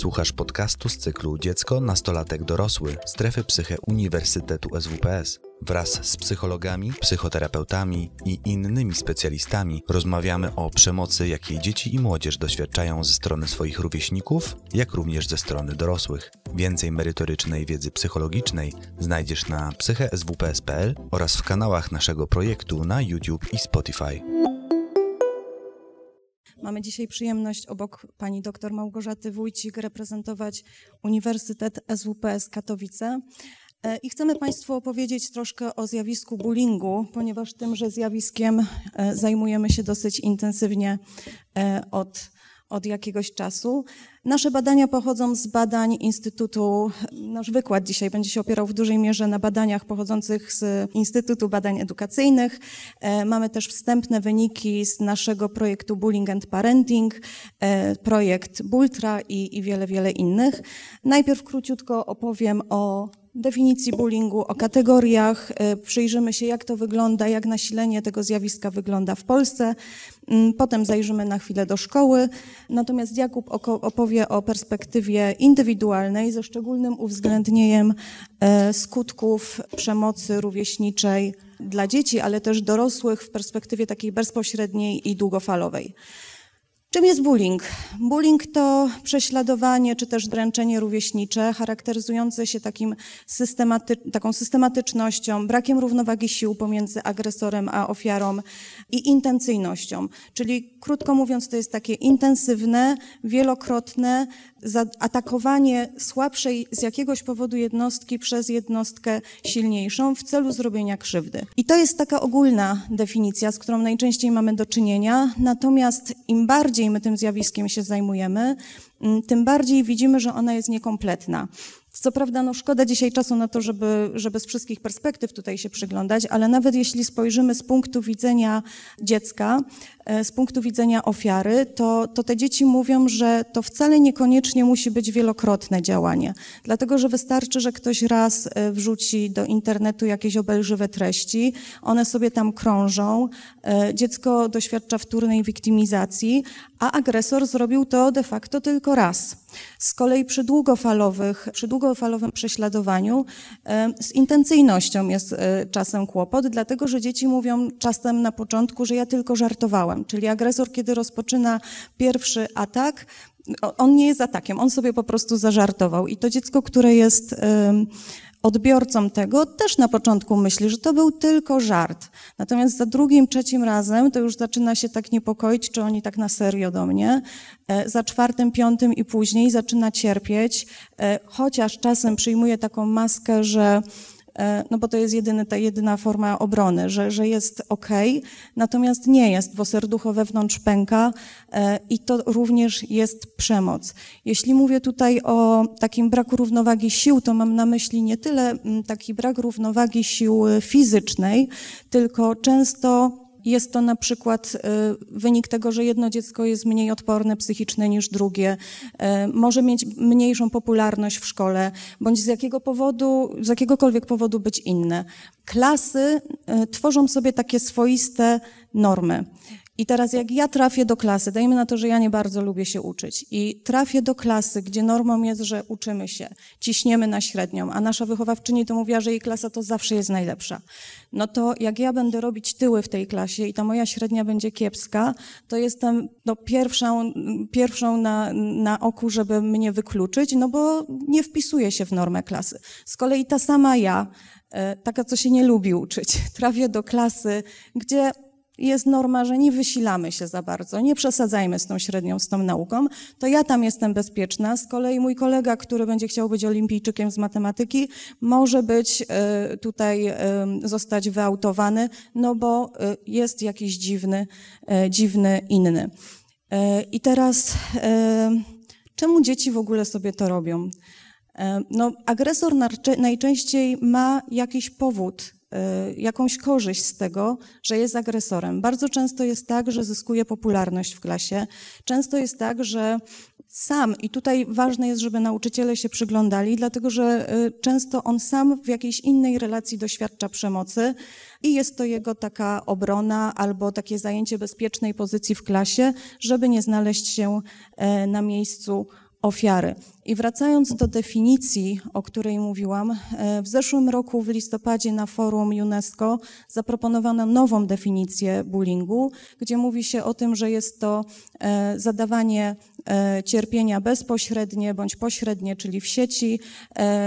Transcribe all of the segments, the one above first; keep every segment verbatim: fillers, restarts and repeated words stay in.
Słuchasz podcastu z cyklu Dziecko, Nastolatek, Dorosły, Strefy Psyche Uniwersytetu S W P S. Wraz z psychologami, psychoterapeutami i innymi specjalistami rozmawiamy o przemocy, jakiej dzieci i młodzież doświadczają ze strony swoich rówieśników, jak również ze strony dorosłych. Więcej merytorycznej wiedzy psychologicznej znajdziesz na psyche s w p s kropka p l oraz w kanałach naszego projektu na YouTube i Spotify. Mamy dzisiaj przyjemność obok pani doktor Małgorzaty Wójcik reprezentować Uniwersytet S W P S Katowice. I chcemy Państwu opowiedzieć troszkę o zjawisku bullyingu, ponieważ tymże zjawiskiem zajmujemy się dosyć intensywnie od, od jakiegoś czasu. Nasze badania pochodzą z badań Instytutu, nasz wykład dzisiaj będzie się opierał w dużej mierze na badaniach pochodzących z Instytutu Badań Edukacyjnych. Mamy też wstępne wyniki z naszego projektu Bullying and Parenting, projekt BULTRA i, i wiele, wiele innych. Najpierw króciutko opowiem o definicji bullyingu, o kategoriach, przyjrzymy się, jak to wygląda, jak nasilenie tego zjawiska wygląda w Polsce. Potem zajrzymy na chwilę do szkoły, natomiast Jakub opowie o perspektywie indywidualnej ze szczególnym uwzględnieniem skutków przemocy rówieśniczej dla dzieci, ale też dorosłych w perspektywie takiej bezpośredniej i długofalowej. Czym jest bullying? Bullying to prześladowanie czy też dręczenie rówieśnicze charakteryzujące się takim systematy- taką systematycznością, brakiem równowagi sił pomiędzy agresorem a ofiarą i intencyjnością. Czyli krótko mówiąc, to jest takie intensywne, wielokrotne atakowanie słabszej z jakiegoś powodu jednostki przez jednostkę silniejszą w celu zrobienia krzywdy. I to jest taka ogólna definicja, z którą najczęściej mamy do czynienia, natomiast im bardziej Im bardziej my tym zjawiskiem się zajmujemy, tym bardziej widzimy, że ona jest niekompletna. Co prawda, no szkoda dzisiaj czasu na to, żeby, żeby z wszystkich perspektyw tutaj się przyglądać, ale nawet jeśli spojrzymy z punktu widzenia dziecka, z punktu widzenia ofiary, to, to te dzieci mówią, że to wcale niekoniecznie musi być wielokrotne działanie. Dlatego, że wystarczy, że ktoś raz wrzuci do internetu jakieś obelżywe treści, one sobie tam krążą, dziecko doświadcza wtórnej wiktymizacji, a agresor zrobił to de facto tylko raz. Z kolei przy długofalowych, przy długofalowym prześladowaniu z intencyjnością jest czasem kłopot, dlatego że dzieci mówią czasem na początku, że ja tylko żartowałem. Czyli agresor, kiedy rozpoczyna pierwszy atak, on nie jest atakiem, on sobie po prostu zażartował. I to dziecko, które jest odbiorcą tego, też na początku myśli, że to był tylko żart. Natomiast za drugim, trzecim razem to już zaczyna się tak niepokoić, czy oni tak na serio do mnie. Za czwartym, piątym i później zaczyna cierpieć, chociaż czasem przyjmuje taką maskę, że no bo to jest jedyny, ta jedyna forma obrony, że, że jest okej, natomiast nie jest, bo serducho wewnątrz pęka i to również jest przemoc. Jeśli mówię tutaj o takim braku równowagi sił, to mam na myśli nie tyle taki brak równowagi siły fizycznej, tylko często jest to na przykład wynik tego, że jedno dziecko jest mniej odporne psychicznie niż drugie, może mieć mniejszą popularność w szkole, bądź z jakiego powodu, z jakiegokolwiek powodu być inne. Klasy tworzą sobie takie swoiste normy. I teraz jak ja trafię do klasy, dajmy na to, że ja nie bardzo lubię się uczyć i trafię do klasy, gdzie normą jest, że uczymy się, ciśniemy na średnią, a nasza wychowawczyni to mówiła, że jej klasa to zawsze jest najlepsza. No to jak ja będę robić tyły w tej klasie i ta moja średnia będzie kiepska, to jestem no, pierwszą, pierwszą na, na oku, żeby mnie wykluczyć, no bo nie wpisuję się w normę klasy. Z kolei ta sama ja, taka co się nie lubi uczyć, trafię do klasy, gdzie jest norma, że nie wysilamy się za bardzo, nie przesadzajmy z tą średnią, z tą nauką, to ja tam jestem bezpieczna. Z kolei mój kolega, który będzie chciał być olimpijczykiem z matematyki, może być tutaj, zostać wyautowany, no bo jest jakiś dziwny, dziwny inny. I teraz, czemu dzieci w ogóle sobie to robią? No, agresor najczęściej ma jakiś powód, jakąś korzyść z tego, że jest agresorem. Bardzo często jest tak, że zyskuje popularność w klasie. Często jest tak, że sam, i tutaj ważne jest, żeby nauczyciele się przyglądali, dlatego że często on sam w jakiejś innej relacji doświadcza przemocy i jest to jego taka obrona albo takie zajęcie bezpiecznej pozycji w klasie, żeby nie znaleźć się na miejscu ofiary. I wracając do definicji, o której mówiłam, w zeszłym roku w listopadzie na forum UNESCO zaproponowano nową definicję bullyingu, gdzie mówi się o tym, że jest to zadawanie cierpienia bezpośrednie bądź pośrednie, czyli w sieci,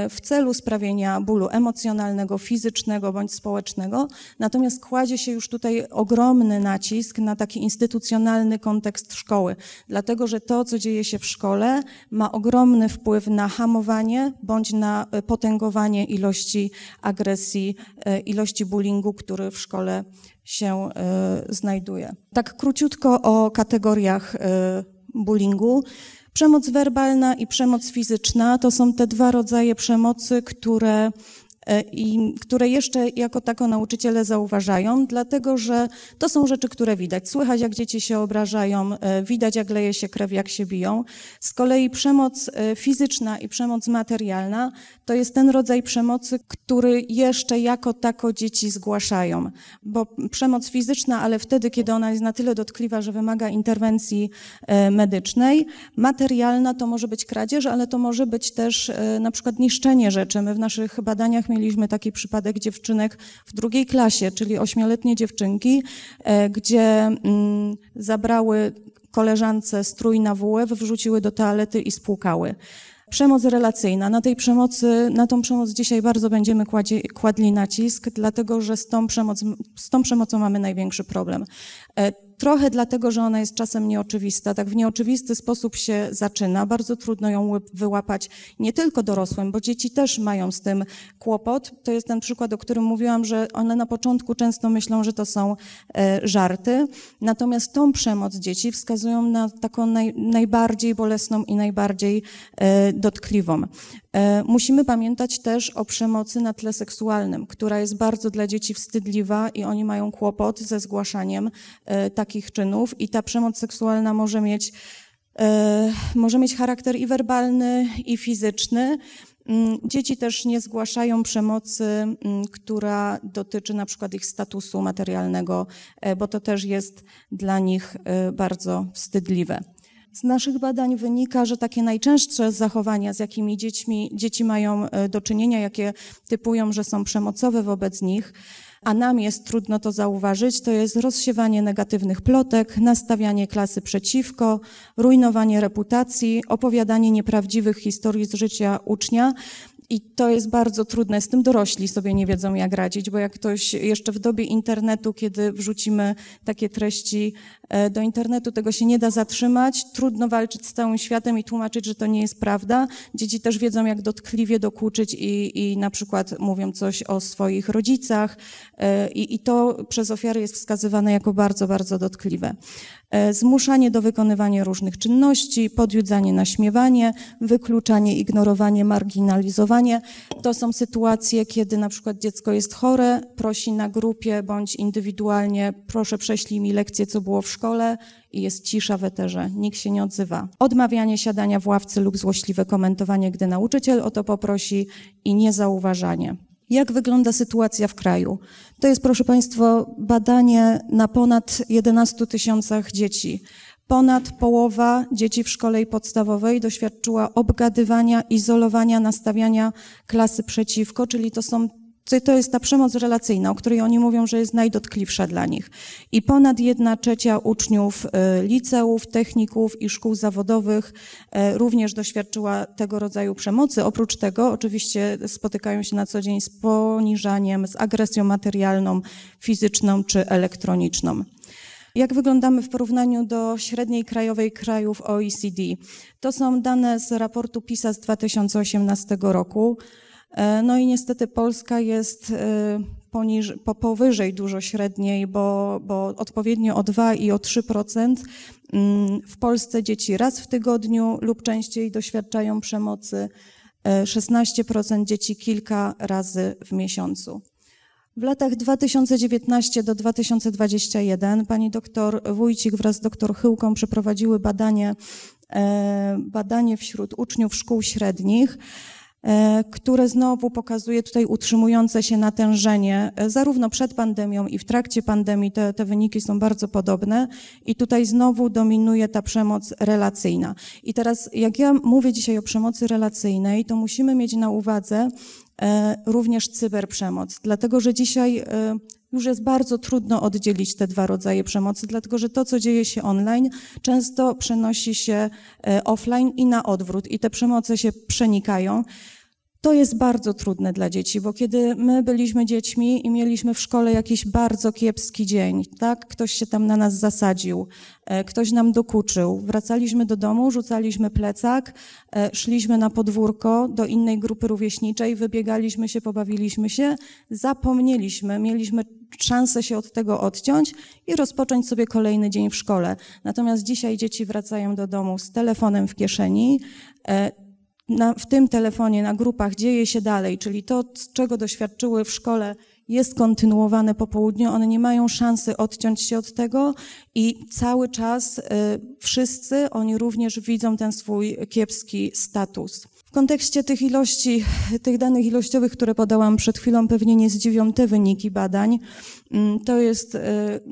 w celu sprawienia bólu emocjonalnego, fizycznego bądź społecznego. Natomiast kładzie się już tutaj ogromny nacisk na taki instytucjonalny kontekst szkoły, dlatego że to, co dzieje się w szkole, ma ogromny wpływ na hamowanie bądź na potęgowanie ilości agresji, ilości bullyingu, który w szkole się znajduje. Tak króciutko o kategoriach bullyingu. Przemoc werbalna i przemoc fizyczna to są te dwa rodzaje przemocy, które i które jeszcze jako tako nauczyciele zauważają, dlatego że to są rzeczy, które widać. Słychać, jak dzieci się obrażają, widać, jak leje się krew, jak się biją. Z kolei przemoc fizyczna i przemoc materialna to jest ten rodzaj przemocy, który jeszcze jako tako dzieci zgłaszają. Bo przemoc fizyczna, ale wtedy, kiedy ona jest na tyle dotkliwa, że wymaga interwencji medycznej. Materialna to może być kradzież, ale to może być też na przykład niszczenie rzeczy. My w naszych badaniach mieliśmy taki przypadek dziewczynek w drugiej klasie, czyli ośmioletnie dziewczynki, gdzie zabrały koleżance strój na wułę, wrzuciły do toalety i spłukały. Przemoc relacyjna. Na tej przemocy, na tą przemoc dzisiaj bardzo będziemy kładzie, kładli nacisk, dlatego że z tą, przemoc, z tą przemocą mamy największy problem. Trochę dlatego, że ona jest czasem nieoczywista, tak w nieoczywisty sposób się zaczyna, bardzo trudno ją wyłapać nie tylko dorosłym, bo dzieci też mają z tym kłopot. To jest ten przykład, o którym mówiłam, że one na początku często myślą, że to są żarty, natomiast tą przemoc dzieci wskazują na taką naj, najbardziej bolesną i najbardziej dotkliwą. Musimy pamiętać też o przemocy na tle seksualnym, która jest bardzo dla dzieci wstydliwa i oni mają kłopot ze zgłaszaniem takich czynów i ta przemoc seksualna może mieć, może mieć charakter i werbalny, i fizyczny. Dzieci też nie zgłaszają przemocy, która dotyczy na przykład ich statusu materialnego, bo to też jest dla nich bardzo wstydliwe. Z naszych badań wynika, że takie najczęstsze zachowania, z jakimi dziećmi, dzieci mają do czynienia, jakie typują, że są przemocowe wobec nich, a nam jest trudno to zauważyć, to jest rozsiewanie negatywnych plotek, nastawianie klasy przeciwko, rujnowanie reputacji, opowiadanie nieprawdziwych historii z życia ucznia. I to jest bardzo trudne, z tym dorośli sobie nie wiedzą, jak radzić, bo jak ktoś jeszcze w dobie internetu, kiedy wrzucimy takie treści do internetu, tego się nie da zatrzymać, trudno walczyć z całym światem i tłumaczyć, że to nie jest prawda. Dzieci też wiedzą, jak dotkliwie dokuczyć i, i na przykład mówią coś o swoich rodzicach i, i to przez ofiary jest wskazywane jako bardzo, bardzo dotkliwe. Zmuszanie do wykonywania różnych czynności, podjudzanie, naśmiewanie, wykluczanie, ignorowanie, marginalizowanie. To są sytuacje, kiedy na przykład dziecko jest chore, prosi na grupie bądź indywidualnie, proszę prześlij mi lekcję, co było w szkole i jest cisza w eterze, nikt się nie odzywa. Odmawianie siadania w ławce lub złośliwe komentowanie, gdy nauczyciel o to poprosi i niezauważanie. Jak wygląda sytuacja w kraju? To jest, proszę Państwa, badanie na ponad jedenastu tysiącach dzieci. Ponad połowa dzieci w szkole podstawowej doświadczyła obgadywania, izolowania, nastawiania klasy przeciwko, czyli to są To jest ta przemoc relacyjna, o której oni mówią, że jest najdotkliwsza dla nich. I ponad jedna trzecia uczniów liceów, techników i szkół zawodowych również doświadczyła tego rodzaju przemocy. Oprócz tego oczywiście spotykają się na co dzień z poniżaniem, z agresją materialną, fizyczną czy elektroniczną. Jak wyglądamy w porównaniu do średniej krajowej krajów O E C D? To są dane z raportu PISA z dwa tysiące osiemnastego roku. No i niestety Polska jest poniżej, po, powyżej dużo średniej, bo, bo odpowiednio o dwa i o trzy procent w Polsce dzieci raz w tygodniu lub częściej doświadczają przemocy, szesnaście procent dzieci kilka razy w miesiącu. W latach dwa tysiące dziewiętnastego do dwa tysiące dwudziestego pierwszego pani doktor Wójcik wraz z doktor Chyłką przeprowadziły badanie, badanie wśród uczniów szkół średnich. które znowu pokazuje tutaj utrzymujące się natężenie zarówno przed pandemią i w trakcie pandemii, te, te wyniki są bardzo podobne i tutaj znowu dominuje ta przemoc relacyjna. I teraz jak ja mówię dzisiaj o przemocy relacyjnej, to musimy mieć na uwadze również cyberprzemoc, dlatego że dzisiaj już jest bardzo trudno oddzielić te dwa rodzaje przemocy, dlatego że to, co dzieje się online, często przenosi się offline i na odwrót i te przemoce się przenikają. To jest bardzo trudne dla dzieci, bo kiedy my byliśmy dziećmi i mieliśmy w szkole jakiś bardzo kiepski dzień, tak, ktoś się tam na nas zasadził, ktoś nam dokuczył, wracaliśmy do domu, rzucaliśmy plecak, szliśmy na podwórko do innej grupy rówieśniczej, wybiegaliśmy się, pobawiliśmy się, zapomnieliśmy, mieliśmy szansę się od tego odciąć i rozpocząć sobie kolejny dzień w szkole. Natomiast dzisiaj dzieci wracają do domu z telefonem w kieszeni. Na, w tym telefonie, na grupach dzieje się dalej, czyli to, czego doświadczyły w szkole, jest kontynuowane po południu, one nie mają szansy odciąć się od tego i cały czas y, wszyscy oni również widzą ten swój kiepski status. W kontekście tych ilości, tych danych ilościowych, które podałam przed chwilą, pewnie nie zdziwią te wyniki badań. To jest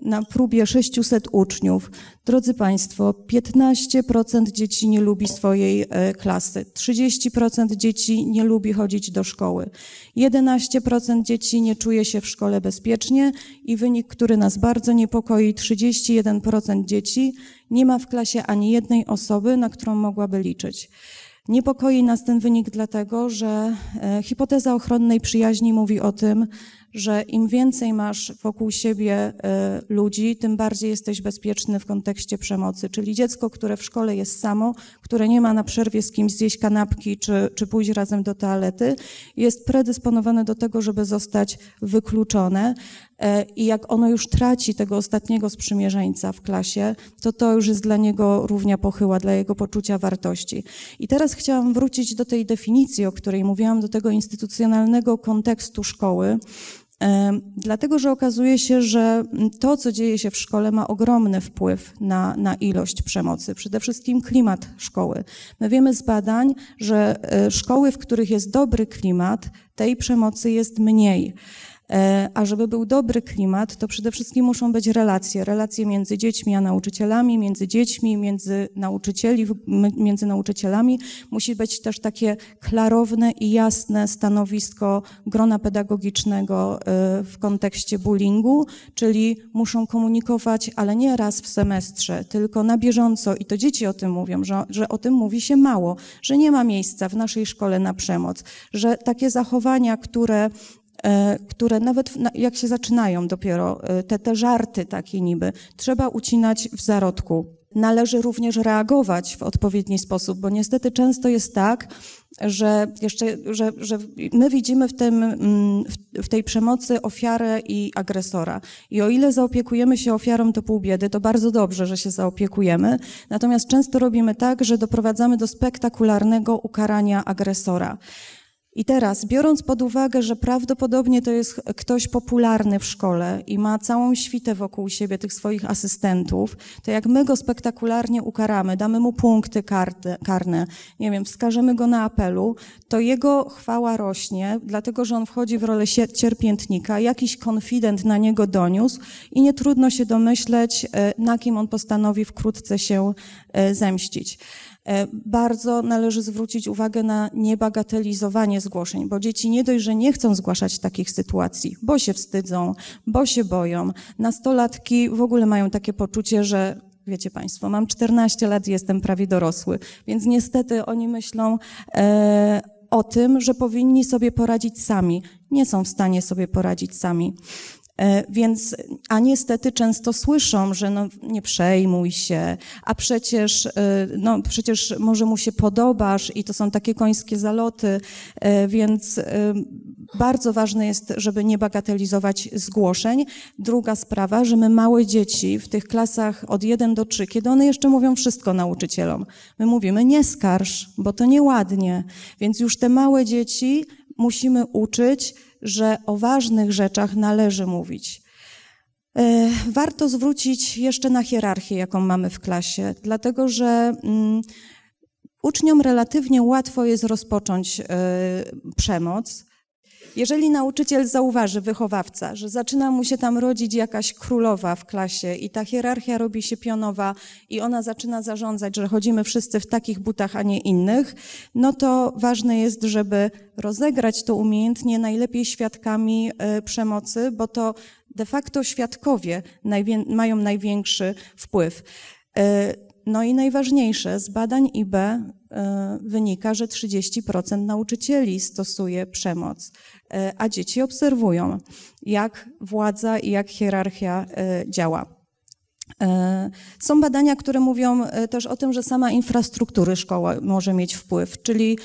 na próbie sześciuset uczniów. Drodzy Państwo, piętnaście procent dzieci nie lubi swojej klasy, trzydzieści procent dzieci nie lubi chodzić do szkoły, jedenaście procent dzieci nie czuje się w szkole bezpiecznie i wynik, który nas bardzo niepokoi, trzydzieści jeden procent dzieci nie ma w klasie ani jednej osoby, na którą mogłaby liczyć. Niepokoi nas ten wynik dlatego, że hipoteza ochronnej przyjaźni mówi o tym, że im więcej masz wokół siebie ludzi, tym bardziej jesteś bezpieczny w kontekście przemocy. Czyli dziecko, które w szkole jest samo, które nie ma na przerwie z kimś zjeść kanapki czy, czy pójść razem do toalety, jest predysponowane do tego, żeby zostać wykluczone. I jak ono już traci tego ostatniego sprzymierzeńca w klasie, to to już jest dla niego równia pochyła, dla jego poczucia wartości. I teraz chciałam wrócić do tej definicji, o której mówiłam, do tego instytucjonalnego kontekstu szkoły, dlatego że okazuje się, że to, co dzieje się w szkole, ma ogromny wpływ na, na ilość przemocy, przede wszystkim klimat szkoły. My wiemy z badań, że szkoły, w których jest dobry klimat, tej przemocy jest mniej. A żeby był dobry klimat, to przede wszystkim muszą być relacje. Relacje między dziećmi a nauczycielami, między dziećmi, między nauczycieli, między nauczycielami. Musi być też takie klarowne i jasne stanowisko grona pedagogicznego w kontekście bullyingu, czyli muszą komunikować, ale nie raz w semestrze, tylko na bieżąco. I to dzieci o tym mówią, że, że o tym mówi się mało, że nie ma miejsca w naszej szkole na przemoc, że takie zachowania, które które nawet jak się zaczynają dopiero, te, te żarty takie niby, trzeba ucinać w zarodku. Należy również reagować w odpowiedni sposób, bo niestety często jest tak, że jeszcze, że, że my widzimy w tym, w tej przemocy ofiarę i agresora. I o ile zaopiekujemy się ofiarą, to pół biedy, to bardzo dobrze, że się zaopiekujemy. Natomiast często robimy tak, że doprowadzamy do spektakularnego ukarania agresora. I teraz, biorąc pod uwagę, że prawdopodobnie to jest ktoś popularny w szkole i ma całą świtę wokół siebie tych swoich asystentów, to jak my go spektakularnie ukaramy, damy mu punkty karne, nie wiem, wskażemy go na apelu, to jego chwała rośnie, dlatego że on wchodzi w rolę cierpiętnika, jakiś konfident na niego doniósł i nie trudno się domyśleć, na kim on postanowi wkrótce się zemścić. Bardzo należy zwrócić uwagę na niebagatelizowanie zgłoszeń, bo dzieci nie dość, że nie chcą zgłaszać takich sytuacji, bo się wstydzą, bo się boją. Nastolatki w ogóle mają takie poczucie, że wiecie Państwo, mam czternaście lat i jestem prawie dorosły, więc niestety oni myślą e, o tym, że powinni sobie poradzić sami. Nie są w stanie sobie poradzić sami. Więc, a niestety często słyszą, że no, nie przejmuj się, a przecież, no, przecież może mu się podobasz i to są takie końskie zaloty, więc bardzo ważne jest, żeby nie bagatelizować zgłoszeń. Druga sprawa, że my małe dzieci w tych klasach od jeden do trzech, kiedy one jeszcze mówią wszystko nauczycielom, my mówimy nie skarż, bo to nieładnie, więc już te małe dzieci musimy uczyć, że o ważnych rzeczach należy mówić. Warto zwrócić jeszcze na hierarchię, jaką mamy w klasie, dlatego że Uczniom relatywnie łatwo jest rozpocząć y, przemoc. Jeżeli nauczyciel zauważy, wychowawca, że zaczyna mu się tam rodzić jakaś królowa w klasie i ta hierarchia robi się pionowa i ona zaczyna zarządzać, że chodzimy wszyscy w takich butach, a nie innych, no to ważne jest, żeby rozegrać to umiejętnie, najlepiej świadkami y, przemocy, bo to de facto świadkowie najwię- mają największy wpływ. Y, No i najważniejsze, z badań I B wynika, że trzydzieści procent nauczycieli stosuje przemoc, a dzieci obserwują, jak władza i jak hierarchia działa. Są badania, które mówią też o tym, że sama infrastruktura szkoły może mieć wpływ, czyli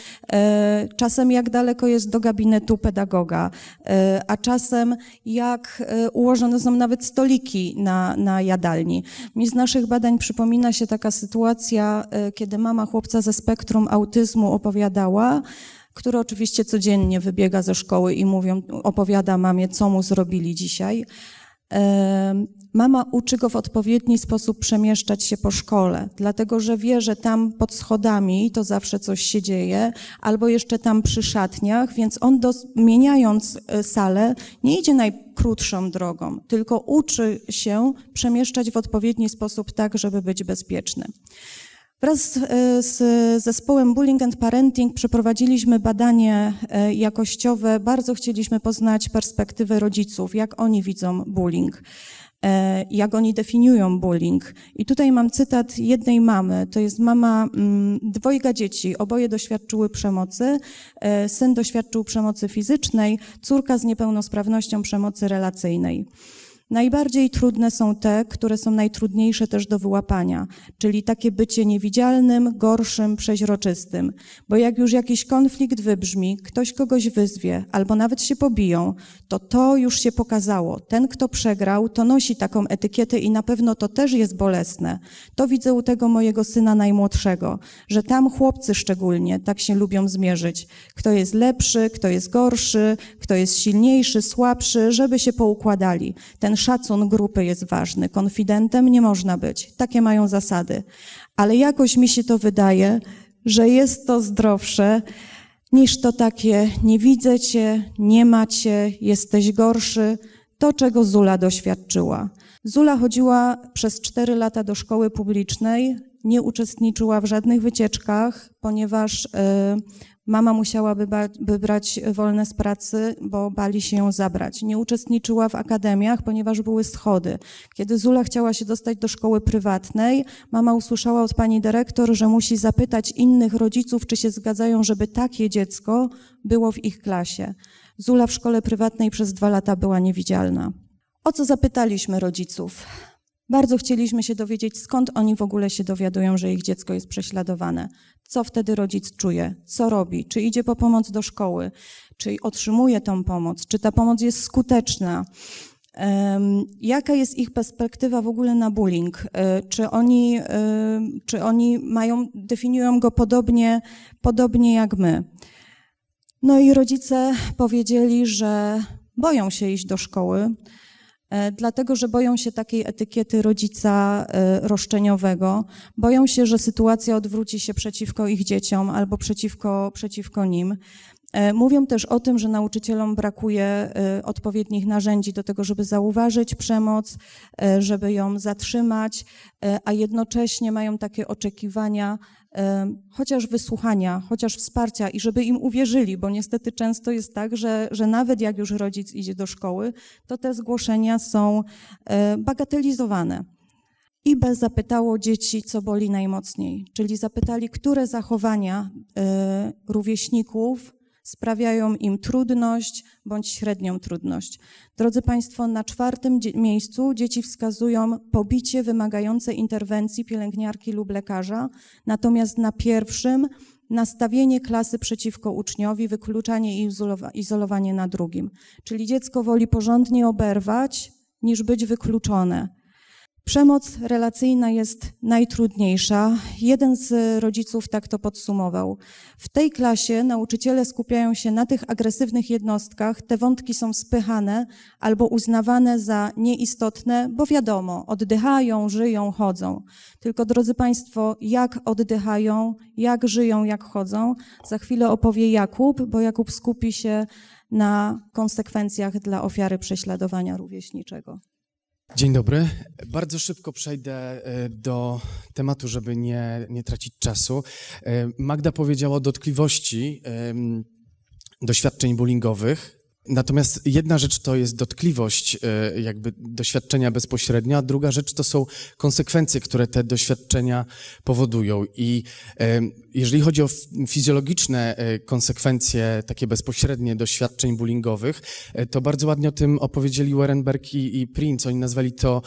czasem jak daleko jest do gabinetu pedagoga, a czasem jak ułożone są nawet stoliki na, na jadalni. Mi z naszych badań przypomina się taka sytuacja, kiedy mama chłopca ze spektrum autyzmu opowiadała, który oczywiście codziennie wybiega ze szkoły i mówią, opowiada mamie, co mu zrobili dzisiaj. Mama uczy go w odpowiedni sposób przemieszczać się po szkole, dlatego że wie, że tam pod schodami to zawsze coś się dzieje, albo jeszcze tam przy szatniach, więc on do, zmieniając salę nie idzie najkrótszą drogą, tylko uczy się przemieszczać w odpowiedni sposób tak, żeby być bezpieczny. Wraz z zespołem Bullying and Parenting przeprowadziliśmy badanie jakościowe. Bardzo chcieliśmy poznać perspektywę rodziców, jak oni widzą bullying, jak oni definiują bullying. I tutaj mam cytat jednej mamy, to jest mama dwojga dzieci, oboje doświadczyły przemocy, syn doświadczył przemocy fizycznej, córka z niepełnosprawnością przemocy relacyjnej. Najbardziej trudne są te, które są najtrudniejsze też do wyłapania, czyli takie bycie niewidzialnym, gorszym, przeźroczystym. Bo jak już jakiś konflikt wybrzmi, ktoś kogoś wyzwie albo nawet się pobiją, to to już się pokazało. Ten, kto przegrał, to nosi taką etykietę i na pewno to też jest bolesne. To widzę u tego mojego syna najmłodszego, że tam chłopcy szczególnie tak się lubią zmierzyć. Kto jest lepszy, kto jest gorszy, kto jest silniejszy, słabszy, żeby się poukładali. Ten szacun grupy jest ważny. Konfidentem nie można być. Takie mają zasady. Ale jakoś mi się to wydaje, że jest to zdrowsze niż to takie nie widzę cię, nie ma cię, jesteś gorszy. To, czego Zula doświadczyła. Zula chodziła przez cztery lata do szkoły publicznej, nie uczestniczyła w żadnych wycieczkach, ponieważ yy, mama musiała wybrać wolne z pracy, bo bali się ją zabrać. Nie uczestniczyła w akademiach, ponieważ były schody. Kiedy Zula chciała się dostać do szkoły prywatnej, mama usłyszała od pani dyrektor, że musi zapytać innych rodziców, czy się zgadzają, żeby takie dziecko było w ich klasie. Zula w szkole prywatnej przez dwa lata była niewidzialna. O co zapytaliśmy rodziców? Bardzo chcieliśmy się dowiedzieć, skąd oni w ogóle się dowiadują, że ich dziecko jest prześladowane. Co wtedy rodzic czuje? Co robi? Czy idzie po pomoc do szkoły? Czy otrzymuje tą pomoc? Czy ta pomoc jest skuteczna? Jaka jest ich perspektywa w ogóle na bullying? Czy oni, czy oni mają, definiują go podobnie, podobnie jak my? No i rodzice powiedzieli, że boją się iść do szkoły, dlatego że boją się takiej etykiety rodzica roszczeniowego, boją się, że sytuacja odwróci się przeciwko ich dzieciom albo przeciwko, przeciwko nim. Mówią też o tym, że nauczycielom brakuje odpowiednich narzędzi do tego, żeby zauważyć przemoc, żeby ją zatrzymać, a jednocześnie mają takie oczekiwania chociaż wysłuchania, chociaż wsparcia i żeby im uwierzyli, bo niestety często jest tak, że, że nawet jak już rodzic idzie do szkoły, to te zgłoszenia są bagatelizowane. I B zapytało dzieci, co boli najmocniej, czyli zapytali, które zachowania rówieśników sprawiają im trudność bądź średnią trudność. Drodzy Państwo, na czwartym miejscu dzieci wskazują pobicie wymagające interwencji pielęgniarki lub lekarza, natomiast na pierwszym nastawienie klasy przeciwko uczniowi, wykluczanie i izolowanie na drugim. Czyli dziecko woli porządnie oberwać niż być wykluczone. Przemoc relacyjna jest najtrudniejsza. Jeden z rodziców tak to podsumował. W tej klasie nauczyciele skupiają się na tych agresywnych jednostkach, te wątki są spychane albo uznawane za nieistotne, bo wiadomo, oddychają, żyją, chodzą. Tylko drodzy Państwo, jak oddychają, jak żyją, jak chodzą, za chwilę opowie Jakub, bo Jakub skupi się na konsekwencjach dla ofiary prześladowania rówieśniczego. Dzień dobry. Bardzo szybko przejdę do tematu, żeby nie, nie tracić czasu. Magda powiedziała o dotkliwości doświadczeń bullyingowych. Natomiast jedna rzecz to jest dotkliwość jakby doświadczenia bezpośrednio, a druga rzecz to są konsekwencje, które te doświadczenia powodują. I jeżeli chodzi o fizjologiczne konsekwencje takie bezpośrednie doświadczeń bullyingowych, to bardzo ładnie o tym opowiedzieli Werenberg i, i Prince. Oni nazwali to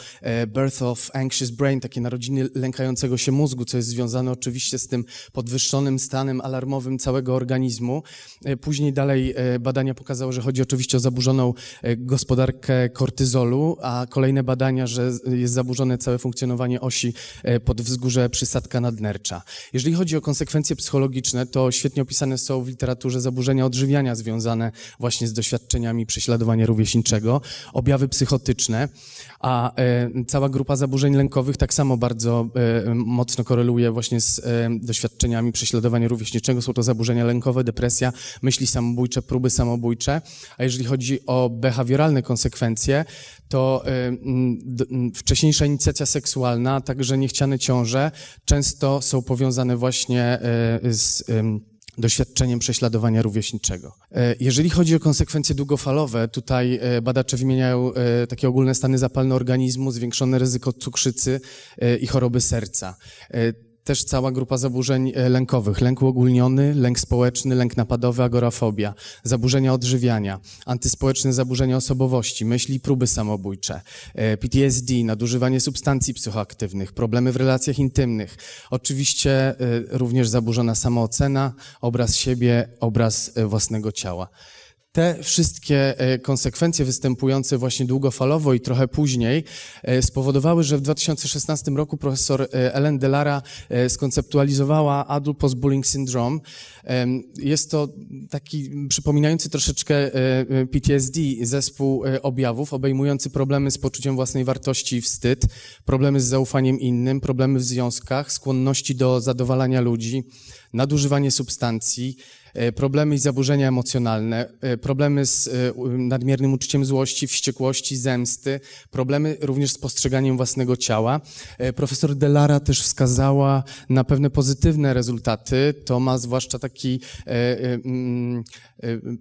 birth of anxious brain, takie narodziny lękającego się mózgu, co jest związane oczywiście z tym podwyższonym stanem alarmowym całego organizmu. Później dalej badania pokazały, że chodzi o oczywiście o zaburzoną gospodarkę kortyzolu, a kolejne badania, że jest zaburzone całe funkcjonowanie osi podwzgórze przysadka nadnercza. Jeżeli chodzi o konsekwencje psychologiczne, to świetnie opisane są w literaturze zaburzenia odżywiania związane właśnie z doświadczeniami prześladowania rówieśniczego, objawy psychotyczne, a cała grupa zaburzeń lękowych tak samo bardzo mocno koreluje właśnie z doświadczeniami prześladowania rówieśniczego. Są to zaburzenia lękowe, depresja, myśli samobójcze, próby samobójcze. A jeżeli chodzi o behawioralne konsekwencje, to wcześniejsza inicjacja seksualna, a także niechciane ciąże często są powiązane właśnie z doświadczeniem prześladowania rówieśniczego. Jeżeli chodzi o konsekwencje długofalowe, tutaj badacze wymieniają takie ogólne stany zapalne organizmu, zwiększone ryzyko cukrzycy i choroby serca. Też cała grupa zaburzeń lękowych. Lęk uogólniony, lęk społeczny, lęk napadowy, agorafobia, zaburzenia odżywiania, antyspołeczne zaburzenia osobowości, myśli i próby samobójcze, P T S D, nadużywanie substancji psychoaktywnych, problemy w relacjach intymnych, oczywiście również zaburzona samoocena, obraz siebie, obraz własnego ciała. Te wszystkie konsekwencje występujące właśnie długofalowo i trochę później spowodowały, że w dwa tysiące szesnastym roku profesor Ellen DeLara skonceptualizowała adult post-bullying syndrome. Jest to taki przypominający troszeczkę P T S D zespół objawów obejmujący problemy z poczuciem własnej wartości i wstyd, problemy z zaufaniem innym, problemy w związkach, skłonności do zadowalania ludzi, nadużywanie substancji, problemy i zaburzenia emocjonalne, problemy z nadmiernym uczuciem złości, wściekłości, zemsty, problemy również z postrzeganiem własnego ciała. Profesor DeLara też wskazała na pewne pozytywne rezultaty. To ma zwłaszcza taki e, e, e,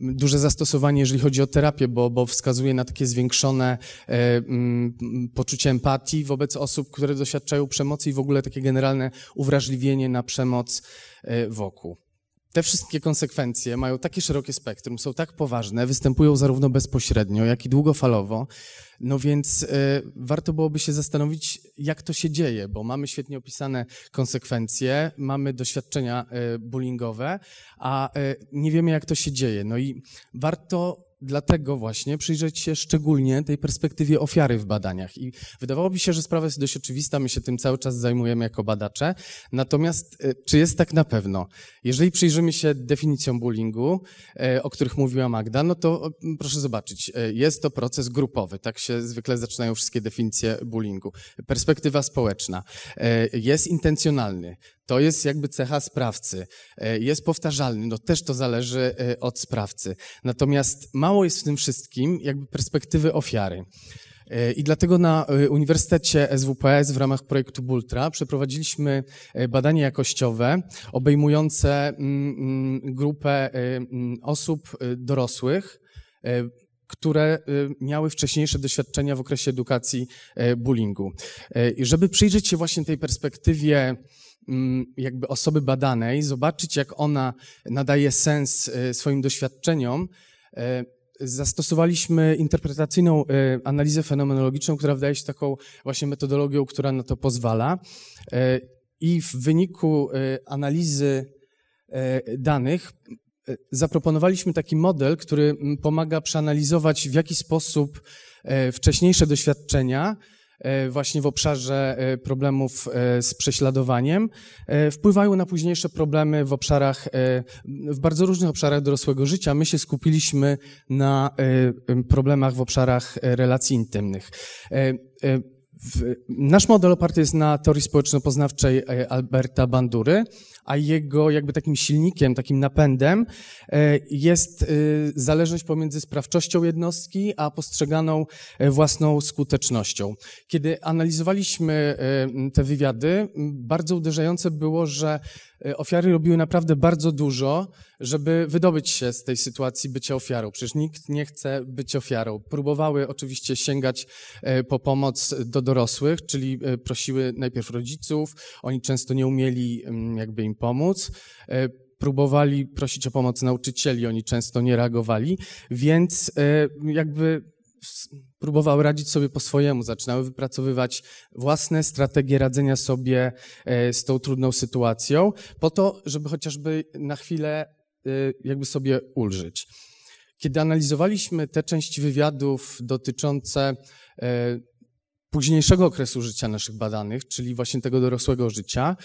duże zastosowanie, jeżeli chodzi o terapię, bo, bo wskazuje na takie zwiększone e, m, poczucie empatii wobec osób, które doświadczają przemocy i w ogóle takie generalne uwrażliwienie na przemoc e, wokół. Te wszystkie konsekwencje mają takie szerokie spektrum, są tak poważne, występują zarówno bezpośrednio, jak i długofalowo, no więc y, warto byłoby się zastanowić, jak to się dzieje, bo mamy świetnie opisane konsekwencje, mamy doświadczenia y, bullyingowe, a y, nie wiemy, jak to się dzieje. No i warto dlatego właśnie przyjrzeć się szczególnie tej perspektywie ofiary w badaniach. I wydawałoby się, że sprawa jest dość oczywista, my się tym cały czas zajmujemy jako badacze. Natomiast czy jest tak na pewno? Jeżeli przyjrzymy się definicjom bullyingu, o których mówiła Magda, no to proszę zobaczyć, jest to proces grupowy, tak się zwykle zaczynają wszystkie definicje bullyingu. Perspektywa społeczna, jest intencjonalny. To jest jakby cecha sprawcy. Jest powtarzalny, no też to zależy od sprawcy. Natomiast mało jest w tym wszystkim jakby perspektywy ofiary. I dlatego na Uniwersytecie S W P S w ramach projektu BULTRA przeprowadziliśmy badanie jakościowe obejmujące grupę osób dorosłych, które miały wcześniejsze doświadczenia w okresie edukacji bullyingu. I żeby przyjrzeć się właśnie tej perspektywie jakby osoby badanej, zobaczyć, jak ona nadaje sens swoim doświadczeniom, zastosowaliśmy interpretacyjną analizę fenomenologiczną, która wydaje się taką właśnie metodologią, która na to pozwala. I w wyniku analizy danych zaproponowaliśmy taki model, który pomaga przeanalizować, w jaki sposób wcześniejsze doświadczenia właśnie w obszarze problemów z prześladowaniem wpływają na późniejsze problemy w obszarach, w bardzo różnych obszarach dorosłego życia. My się skupiliśmy na problemach w obszarach relacji intymnych. Nasz model oparty jest na teorii społeczno-poznawczej Alberta Bandury, a jego jakby takim silnikiem, takim napędem jest zależność pomiędzy sprawczością jednostki a postrzeganą własną skutecznością. Kiedy analizowaliśmy te wywiady, bardzo uderzające było, że ofiary robiły naprawdę bardzo dużo, żeby wydobyć się z tej sytuacji bycia ofiarą. Przecież nikt nie chce być ofiarą. Próbowały oczywiście sięgać po pomoc do dorosłych, czyli prosiły najpierw rodziców, oni często nie umieli jakby im pomóc. Próbowali prosić o pomoc nauczycieli, oni często nie reagowali, więc jakby próbowały radzić sobie po swojemu, zaczynały wypracowywać własne strategie radzenia sobie z tą trudną sytuacją, po to, żeby chociażby na chwilę jakby sobie ulżyć. Kiedy analizowaliśmy te części wywiadów dotyczące późniejszego okresu życia naszych badanych, czyli właśnie tego dorosłego życia,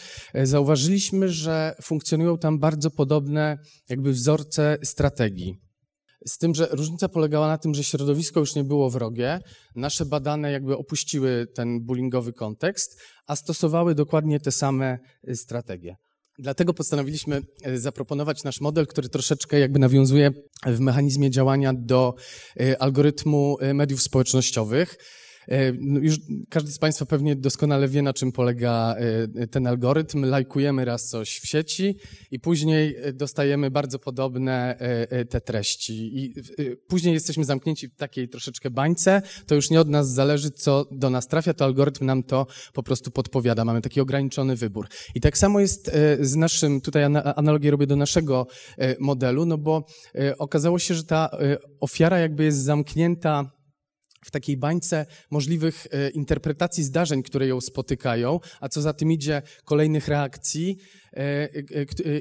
zauważyliśmy, że funkcjonują tam bardzo podobne jakby wzorce strategii. Z tym, że różnica polegała na tym, że środowisko już nie było wrogie, nasze badane jakby opuściły ten bullyingowy kontekst, a stosowały dokładnie te same strategie. Dlatego postanowiliśmy zaproponować nasz model, który troszeczkę jakby nawiązuje w mechanizmie działania do algorytmu mediów społecznościowych. Już każdy z Państwa pewnie doskonale wie, na czym polega ten algorytm. Lajkujemy raz coś w sieci i później dostajemy bardzo podobne te treści. I później jesteśmy zamknięci w takiej troszeczkę bańce. To już nie od nas zależy, co do nas trafia, to algorytm nam to po prostu podpowiada. Mamy taki ograniczony wybór. I tak samo jest z naszym, tutaj analogię robię do naszego modelu, no bo okazało się, że ta ofiara jakby jest zamknięta w takiej bańce możliwych interpretacji zdarzeń, które ją spotykają, a co za tym idzie kolejnych reakcji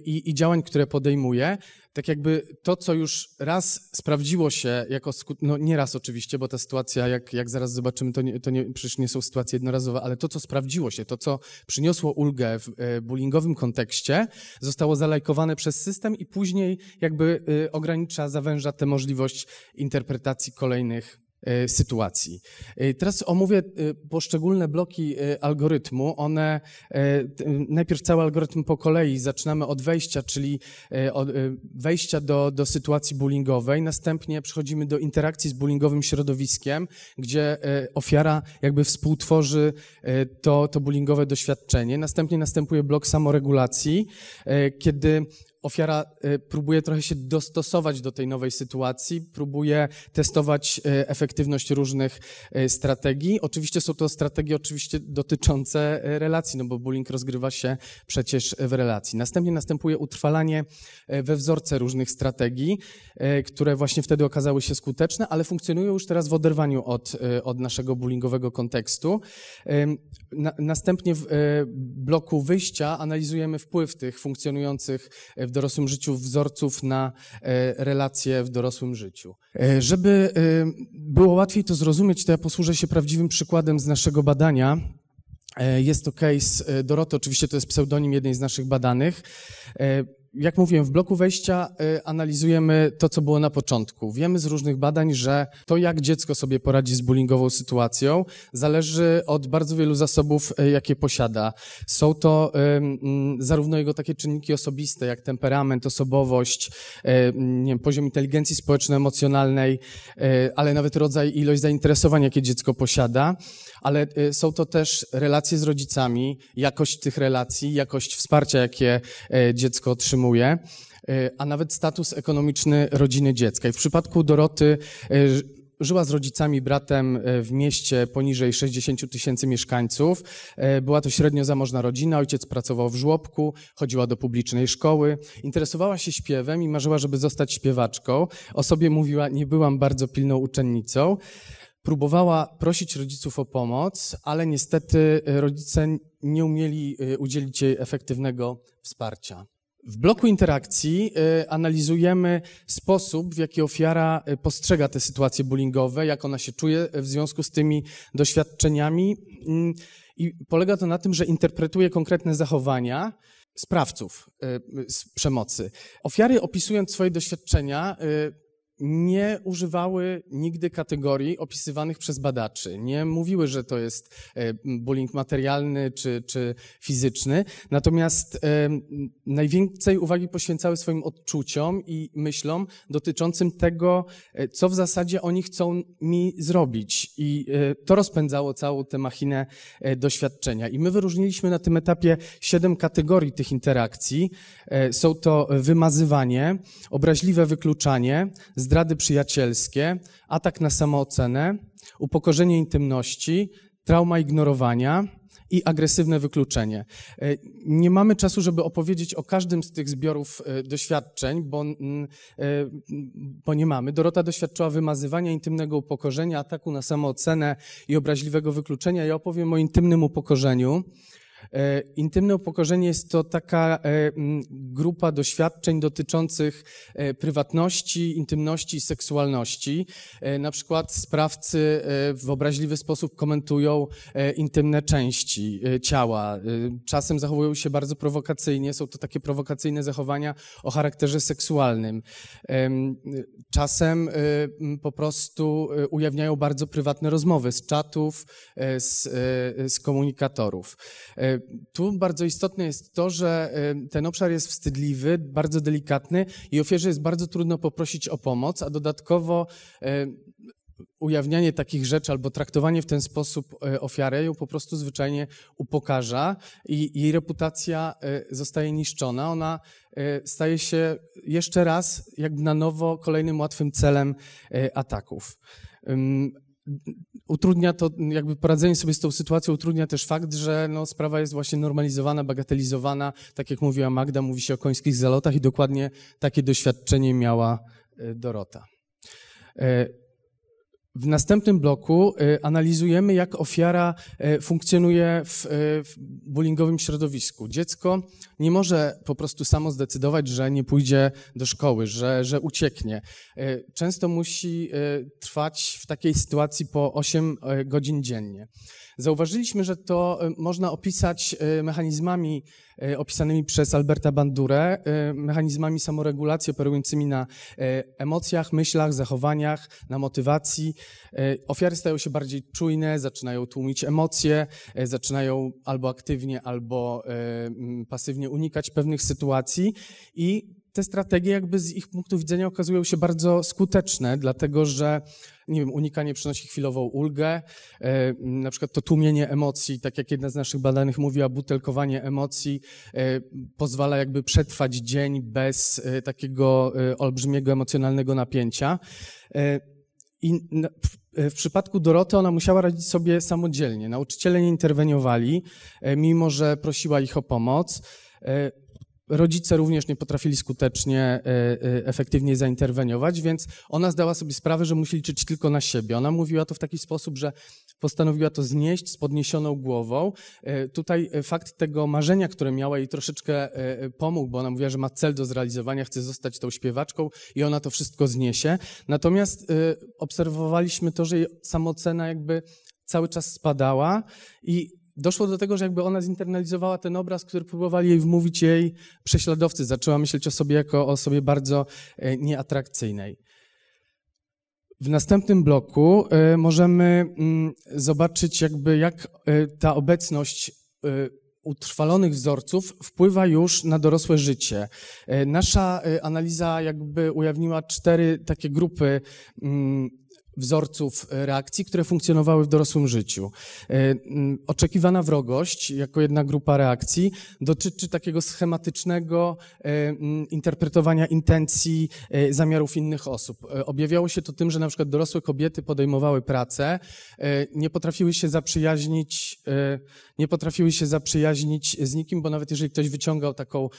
i, i działań, które podejmuje. Tak jakby to, co już raz sprawdziło się jako skuteczne, no nie raz oczywiście, bo ta sytuacja, jak, jak zaraz zobaczymy, to, nie, to nie, przecież nie są sytuacje jednorazowe, ale to, co sprawdziło się, to, co przyniosło ulgę w bullyingowym kontekście, zostało zalajkowane przez system i później jakby ogranicza, zawęża tę możliwość interpretacji kolejnych sytuacji. Teraz omówię poszczególne bloki algorytmu. One, najpierw cały algorytm po kolei, zaczynamy od wejścia, czyli od wejścia do, do sytuacji bullyingowej, następnie przechodzimy do interakcji z bullyingowym środowiskiem, gdzie ofiara jakby współtworzy to, to bullyingowe doświadczenie. Następnie następuje blok samoregulacji, kiedy ofiara próbuje trochę się dostosować do tej nowej sytuacji, próbuje testować efektywność różnych strategii. Oczywiście są to strategie oczywiście dotyczące relacji, no bo bullying rozgrywa się przecież w relacji. Następnie następuje utrwalanie we wzorce różnych strategii, które właśnie wtedy okazały się skuteczne, ale funkcjonują już teraz w oderwaniu od, od naszego bullyingowego kontekstu. Na, następnie w bloku wyjścia analizujemy wpływ tych funkcjonujących w dorosłym życiu wzorców na relacje w dorosłym życiu. Żeby było łatwiej to zrozumieć, to ja posłużę się prawdziwym przykładem z naszego badania. Jest to case Doroty, oczywiście to jest pseudonim jednej z naszych badanych. Jak mówiłem, w bloku wejścia analizujemy to, co było na początku. Wiemy z różnych badań, że to, jak dziecko sobie poradzi z bullyingową sytuacją, zależy od bardzo wielu zasobów, jakie posiada. Są to zarówno jego takie czynniki osobiste, jak temperament, osobowość, nie wiem, poziom inteligencji społeczno-emocjonalnej, ale nawet rodzaj, ilość zainteresowań, jakie dziecko posiada. Ale są to też relacje z rodzicami, jakość tych relacji, jakość wsparcia, jakie dziecko otrzymuje, a nawet status ekonomiczny rodziny dziecka. I w przypadku Doroty żyła z rodzicami, bratem w mieście poniżej sześćdziesięciu tysięcy mieszkańców. Była to średnio zamożna rodzina, ojciec pracował w żłobku, chodziła do publicznej szkoły. Interesowała się śpiewem i marzyła, żeby zostać śpiewaczką. O sobie mówiła, nie byłam bardzo pilną uczennicą. Próbowała prosić rodziców o pomoc, ale niestety rodzice nie umieli udzielić jej efektywnego wsparcia. W bloku interakcji analizujemy sposób, w jaki ofiara postrzega te sytuacje bullyingowe, jak ona się czuje w związku z tymi doświadczeniami i polega to na tym, że interpretuje konkretne zachowania sprawców przemocy. Ofiary, opisując swoje doświadczenia, nie używały nigdy kategorii opisywanych przez badaczy. Nie mówiły, że to jest bullying materialny czy, czy fizyczny. Natomiast najwięcej uwagi poświęcały swoim odczuciom i myślom dotyczącym tego, co w zasadzie oni chcą mi zrobić. I to rozpędzało całą tę machinę doświadczenia. I my wyróżniliśmy na tym etapie siedem kategorii tych interakcji. Są to wymazywanie, obraźliwe wykluczanie, zdrady przyjacielskie, atak na samoocenę, upokorzenie intymności, trauma ignorowania i agresywne wykluczenie. Nie mamy czasu, żeby opowiedzieć o każdym z tych zbiorów doświadczeń, bo, bo nie mamy. Dorota doświadczyła wymazywania, intymnego upokorzenia, ataku na samoocenę i obraźliwego wykluczenia. Ja opowiem o intymnym upokorzeniu. Intymne upokorzenie jest to taka grupa doświadczeń dotyczących prywatności, intymności i seksualności. Na przykład sprawcy w obraźliwy sposób komentują intymne części ciała. Czasem zachowują się bardzo prowokacyjnie, są to takie prowokacyjne zachowania o charakterze seksualnym. Czasem po prostu ujawniają bardzo prywatne rozmowy z czatów, z, z komunikatorów. Tu bardzo istotne jest to, że ten obszar jest wstydliwy, bardzo delikatny i ofierze jest bardzo trudno poprosić o pomoc, a dodatkowo ujawnianie takich rzeczy albo traktowanie w ten sposób ofiarę ją po prostu zwyczajnie upokarza i jej reputacja zostaje niszczona. Ona staje się jeszcze raz jakby na nowo kolejnym łatwym celem ataków. Utrudnia to, jakby poradzenie sobie z tą sytuacją utrudnia też fakt, że no, sprawa jest właśnie normalizowana, bagatelizowana. Tak jak mówiła Magda, mówi się o końskich zalotach i dokładnie takie doświadczenie miała Dorota. W następnym bloku analizujemy, jak ofiara funkcjonuje w bullyingowym środowisku. Dziecko nie może po prostu samo zdecydować, że nie pójdzie do szkoły, że, że ucieknie. Często musi trwać w takiej sytuacji po osiem godzin dziennie. Zauważyliśmy, że to można opisać mechanizmami opisanymi przez Alberta Bandurę, mechanizmami samoregulacji operującymi na emocjach, myślach, zachowaniach, na motywacji. Ofiary stają się bardziej czujne, zaczynają tłumić emocje, zaczynają albo aktywnie, albo pasywnie unikać pewnych sytuacji i te strategie jakby z ich punktu widzenia okazują się bardzo skuteczne, dlatego że nie wiem, unikanie przynosi chwilową ulgę, na przykład to tłumienie emocji, tak jak jedna z naszych badanych mówiła, butelkowanie emocji pozwala jakby przetrwać dzień bez takiego olbrzymiego emocjonalnego napięcia. I w przypadku Doroty ona musiała radzić sobie samodzielnie. Nauczyciele nie interweniowali, mimo że prosiła ich o pomoc. Rodzice również nie potrafili skutecznie, efektywnie zainterweniować, więc ona zdała sobie sprawę, że musi liczyć tylko na siebie. Ona mówiła to w taki sposób, że postanowiła to znieść z podniesioną głową. Tutaj fakt tego marzenia, które miała, jej troszeczkę pomógł, bo ona mówiła, że ma cel do zrealizowania, chce zostać tą śpiewaczką i ona to wszystko zniesie. Natomiast obserwowaliśmy to, że jej samoocena jakby cały czas spadała i doszło do tego, że jakby ona zinternalizowała ten obraz, który próbowali jej wmówić jej prześladowcy. Zaczęła myśleć o sobie jako o osobie bardzo nieatrakcyjnej. W następnym bloku możemy zobaczyć jakby jak ta obecność utrwalonych wzorców wpływa już na dorosłe życie. Nasza analiza jakby ujawniła cztery takie grupy wzorców reakcji, które funkcjonowały w dorosłym życiu. Oczekiwana wrogość, jako jedna grupa reakcji, dotyczy takiego schematycznego interpretowania intencji, zamiarów innych osób. Objawiało się to tym, że na przykład dorosłe kobiety podejmowały pracę, nie potrafiły się zaprzyjaźnić, nie potrafiły się zaprzyjaźnić z nikim, bo nawet jeżeli ktoś wyciągał taką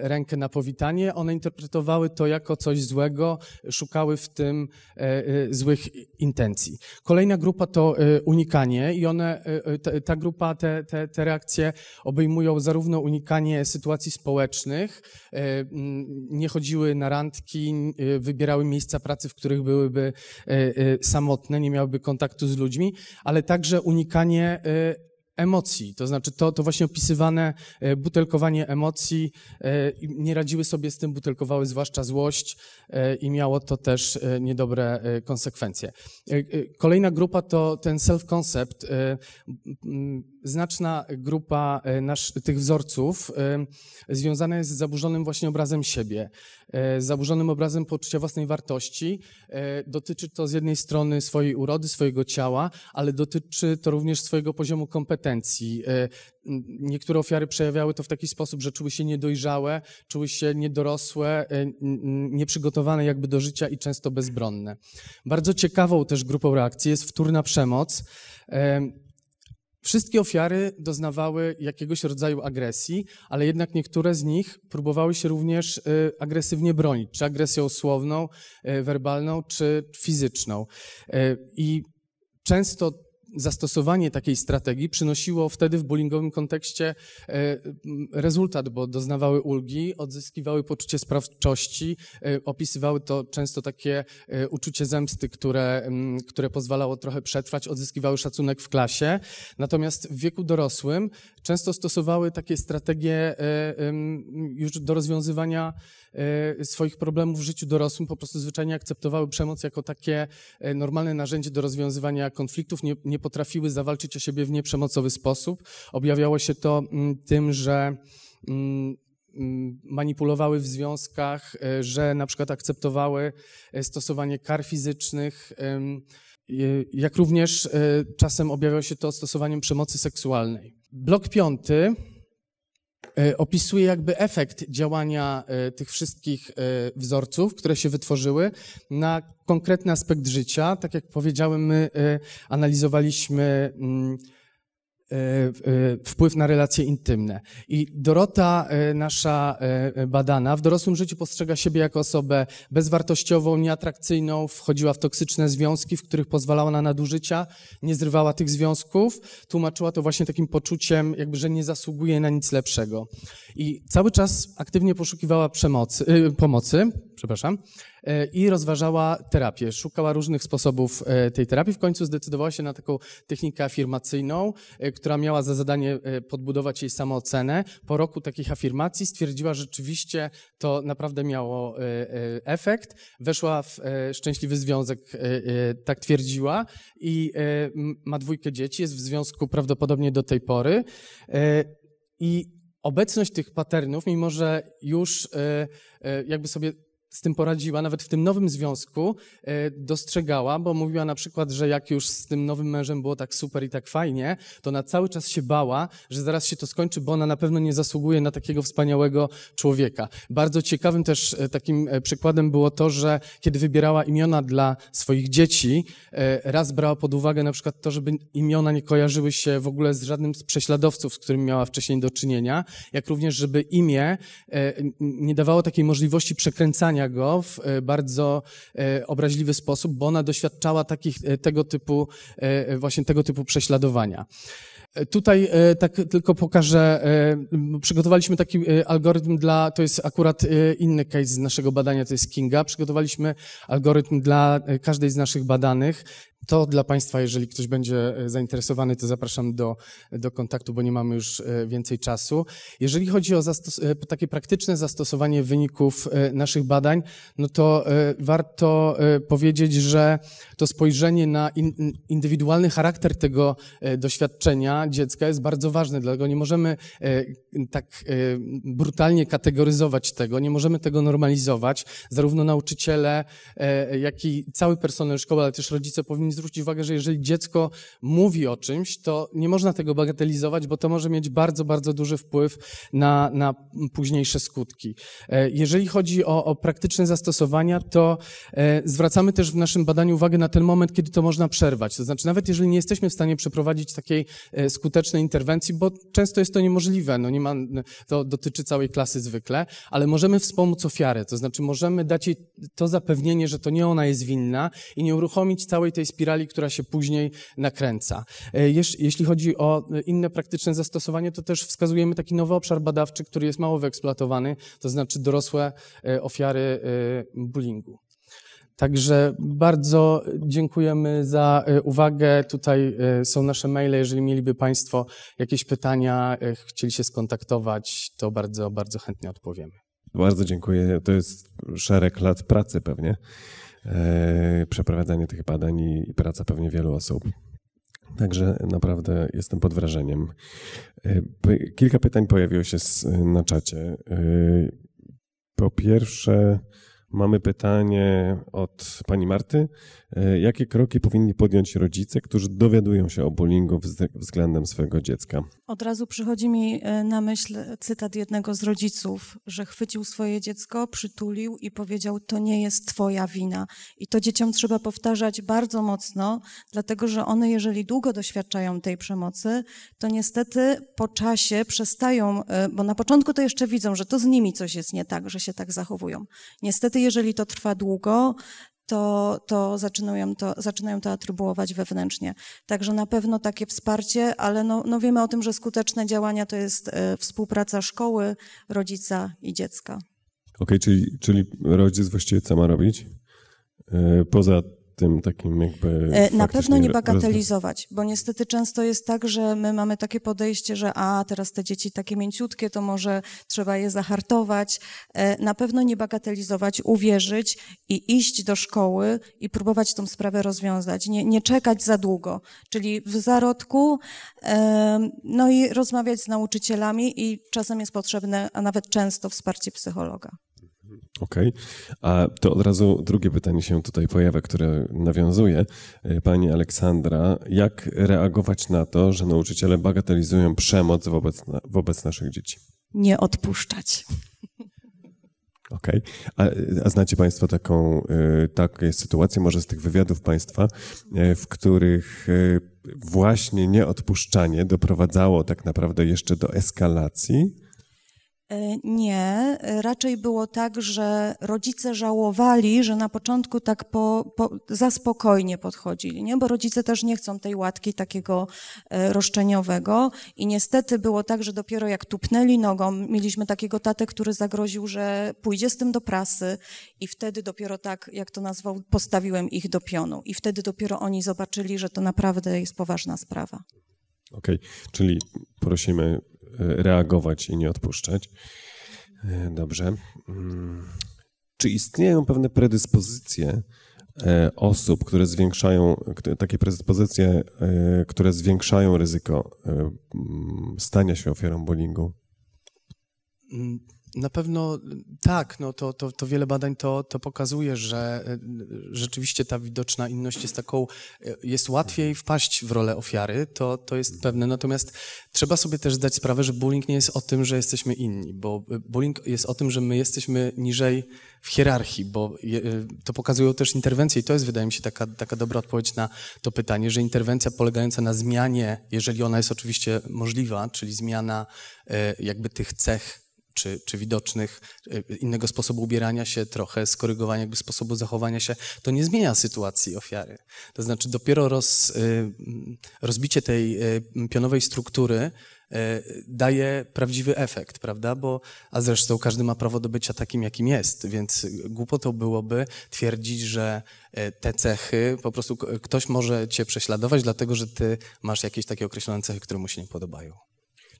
rękę na powitanie, one interpretowały to jako coś złego, szukały w tym złych złych intencji. Kolejna grupa to unikanie i one, ta, ta grupa, te, te, te reakcje obejmują zarówno unikanie sytuacji społecznych, nie chodziły na randki, wybierały miejsca pracy, w których byłyby samotne, nie miałyby kontaktu z ludźmi, ale także unikanie emocji, to znaczy to, to właśnie opisywane butelkowanie emocji, nie radziły sobie z tym, butelkowały zwłaszcza złość i miało to też niedobre konsekwencje. Kolejna grupa to ten self-concept, znaczna grupa nasz, tych wzorców związana jest z zaburzonym właśnie obrazem siebie, z zaburzonym obrazem poczucia własnej wartości. Dotyczy to z jednej strony swojej urody, swojego ciała, ale dotyczy to również swojego poziomu kompetencji. Niektóre ofiary przejawiały to w taki sposób, że czuły się niedojrzałe, czuły się niedorosłe, nieprzygotowane jakby do życia i często bezbronne. Bardzo ciekawą też grupą reakcji jest wtórna przemoc. Wszystkie ofiary doznawały jakiegoś rodzaju agresji, ale jednak niektóre z nich próbowały się również agresywnie bronić, czy agresją słowną, werbalną, czy fizyczną. I często zastosowanie takiej strategii przynosiło wtedy w bullyingowym kontekście rezultat, bo doznawały ulgi, odzyskiwały poczucie sprawczości, opisywały to często takie uczucie zemsty, które, które pozwalało trochę przetrwać, odzyskiwały szacunek w klasie. Natomiast w wieku dorosłym często stosowały takie strategie już do rozwiązywania swoich problemów w życiu dorosłym, po prostu zwyczajnie akceptowały przemoc jako takie normalne narzędzie do rozwiązywania konfliktów, nie, nie potrafiły zawalczyć o siebie w nieprzemocowy sposób. Objawiało się to tym, że manipulowały w związkach, że na przykład akceptowały stosowanie kar fizycznych, jak również czasem objawiało się to stosowaniem przemocy seksualnej. Blok piąty opisuje jakby efekt działania tych wszystkich wzorców, które się wytworzyły na konkretny aspekt życia. Tak jak powiedziałem, my analizowaliśmy wpływ na relacje intymne. I Dorota, nasza badana, w dorosłym życiu postrzega siebie jako osobę bezwartościową, nieatrakcyjną, wchodziła w toksyczne związki, w których pozwalała na nadużycia, nie zrywała tych związków, tłumaczyła to właśnie takim poczuciem, jakby, że nie zasługuje na nic lepszego. I cały czas aktywnie poszukiwała przemocy, pomocy, przepraszam, i rozważała terapię, szukała różnych sposobów tej terapii. W końcu zdecydowała się na taką technikę afirmacyjną, która miała za zadanie podbudować jej samoocenę. Po roku takich afirmacji stwierdziła, że rzeczywiście to naprawdę miało efekt. Weszła w szczęśliwy związek, tak twierdziła, i ma dwójkę dzieci, jest w związku prawdopodobnie do tej pory. I obecność tych patternów, mimo że już jakby sobie z tym poradziła, nawet w tym nowym związku dostrzegała, bo mówiła na przykład, że jak już z tym nowym mężem było tak super i tak fajnie, to ona cały czas się bała, że zaraz się to skończy, bo ona na pewno nie zasługuje na takiego wspaniałego człowieka. Bardzo ciekawym też takim przykładem było to, że kiedy wybierała imiona dla swoich dzieci, raz brała pod uwagę na przykład to, żeby imiona nie kojarzyły się w ogóle z żadnym z prześladowców, z którym miała wcześniej do czynienia, jak również, żeby imię nie dawało takiej możliwości przekręcania go w bardzo obraźliwy sposób, bo ona doświadczała takich, tego typu, właśnie tego typu prześladowania. Tutaj tak tylko pokażę, przygotowaliśmy taki algorytm dla, to jest akurat inny case z naszego badania, to jest Kinga, przygotowaliśmy algorytm dla każdej z naszych badanych. To dla Państwa, jeżeli ktoś będzie zainteresowany, to zapraszam do, do kontaktu, bo nie mamy już więcej czasu. Jeżeli chodzi o takie praktyczne zastosowanie wyników naszych badań, no to warto powiedzieć, że to spojrzenie na in, indywidualny charakter tego doświadczenia dziecka jest bardzo ważne, dlatego nie możemy tak brutalnie kategoryzować tego, nie możemy tego normalizować. Zarówno nauczyciele, jak i cały personel szkoły, ale też rodzice powinni zwrócić uwagę, że jeżeli dziecko mówi o czymś, to nie można tego bagatelizować, bo to może mieć bardzo, bardzo duży wpływ na, na późniejsze skutki. Jeżeli chodzi o, o praktyczne zastosowania, to zwracamy też w naszym badaniu uwagę na ten moment, kiedy to można przerwać. To znaczy, nawet jeżeli nie jesteśmy w stanie przeprowadzić takiej skutecznej interwencji, bo często jest to niemożliwe, no nie ma, to dotyczy całej klasy zwykle, ale możemy wspomóc ofiarę, to znaczy możemy dać jej to zapewnienie, że to nie ona jest winna i nie uruchomić całej tej spirali, która się później nakręca. Jeśli chodzi o inne praktyczne zastosowanie, to też wskazujemy taki nowy obszar badawczy, który jest mało wyeksploatowany, to znaczy dorosłe ofiary bullyingu. Także bardzo dziękujemy za uwagę. Tutaj są nasze maile. Jeżeli mieliby Państwo jakieś pytania, chcieli się skontaktować, to bardzo, bardzo chętnie odpowiemy. Bardzo dziękuję. To jest szereg lat pracy pewnie. Przeprowadzanie tych badań i praca pewnie wielu osób. Także naprawdę jestem pod wrażeniem. Kilka pytań pojawiło się na czacie. Po pierwsze... Mamy pytanie od pani Marty. Jakie kroki powinni podjąć rodzice, którzy dowiadują się o bullyingu względem swojego dziecka? Od razu przychodzi mi na myśl cytat jednego z rodziców, że chwycił swoje dziecko, przytulił i powiedział: to nie jest twoja wina. I to dzieciom trzeba powtarzać bardzo mocno, dlatego że one, jeżeli długo doświadczają tej przemocy, to niestety po czasie przestają, bo na początku to jeszcze widzą, że to z nimi coś jest nie tak, że się tak zachowują. Niestety, jeżeli to trwa długo, to, to, zaczynają to zaczynają to atrybuować wewnętrznie. Także na pewno takie wsparcie, ale no, no wiemy o tym, że skuteczne działania to jest y, współpraca szkoły, rodzica i dziecka. Okej, czyli, czyli rodzic właściwie co ma robić? Yy, poza tym takim jakby... Na pewno nie bagatelizować, bo niestety często jest tak, że my mamy takie podejście, że a teraz te dzieci takie mięciutkie, to może trzeba je zahartować. Na pewno nie bagatelizować, uwierzyć i iść do szkoły i próbować tą sprawę rozwiązać, nie, nie czekać za długo, czyli w zarodku, no i rozmawiać z nauczycielami i czasem jest potrzebne, a nawet często wsparcie psychologa. Okej, okay. A to od razu drugie pytanie się tutaj pojawia, które nawiązuje. Pani Aleksandra, jak reagować na to, że nauczyciele bagatelizują przemoc wobec, na, wobec naszych dzieci? Nie odpuszczać. Okej, okay. a, a znacie Państwo taką, takie sytuację, może z tych wywiadów Państwa, w których właśnie nieodpuszczanie doprowadzało tak naprawdę jeszcze do eskalacji? Nie, raczej było tak, że rodzice żałowali, że na początku tak po, po, za spokojnie podchodzili, nie? Bo rodzice też nie chcą tej łatki takiego e, roszczeniowego i niestety było tak, że dopiero jak tupnęli nogą, mieliśmy takiego tatę, który zagroził, że pójdzie z tym do prasy i wtedy dopiero tak, jak to nazwał, postawiłem ich do pionu i wtedy dopiero oni zobaczyli, że to naprawdę jest poważna sprawa. Okej, czyli prosimy... reagować i nie odpuszczać. Dobrze. Czy istnieją pewne predyspozycje osób, które zwiększają, takie predyspozycje, które zwiększają ryzyko stania się ofiarą bullyingu? Na pewno tak, no to, to, to wiele badań to, to pokazuje, że rzeczywiście ta widoczna inność jest taką, jest łatwiej wpaść w rolę ofiary, to, to jest pewne. Natomiast trzeba sobie też zdać sprawę, że bullying nie jest o tym, że jesteśmy inni, bo bullying jest o tym, że my jesteśmy niżej w hierarchii, bo to pokazują też interwencje i to jest, wydaje mi się, taka, taka dobra odpowiedź na to pytanie, że interwencja polegająca na zmianie, jeżeli ona jest oczywiście możliwa, czyli zmiana jakby tych cech, Czy, czy widocznych, innego sposobu ubierania się, trochę skorygowania jakby sposobu zachowania się, to nie zmienia sytuacji ofiary. To znaczy dopiero roz, rozbicie tej pionowej struktury daje prawdziwy efekt, prawda? Bo, a zresztą każdy ma prawo do bycia takim, jakim jest, więc głupotą byłoby twierdzić, że te cechy, po prostu ktoś może cię prześladować, dlatego że ty masz jakieś takie określone cechy, które mu się nie podobają.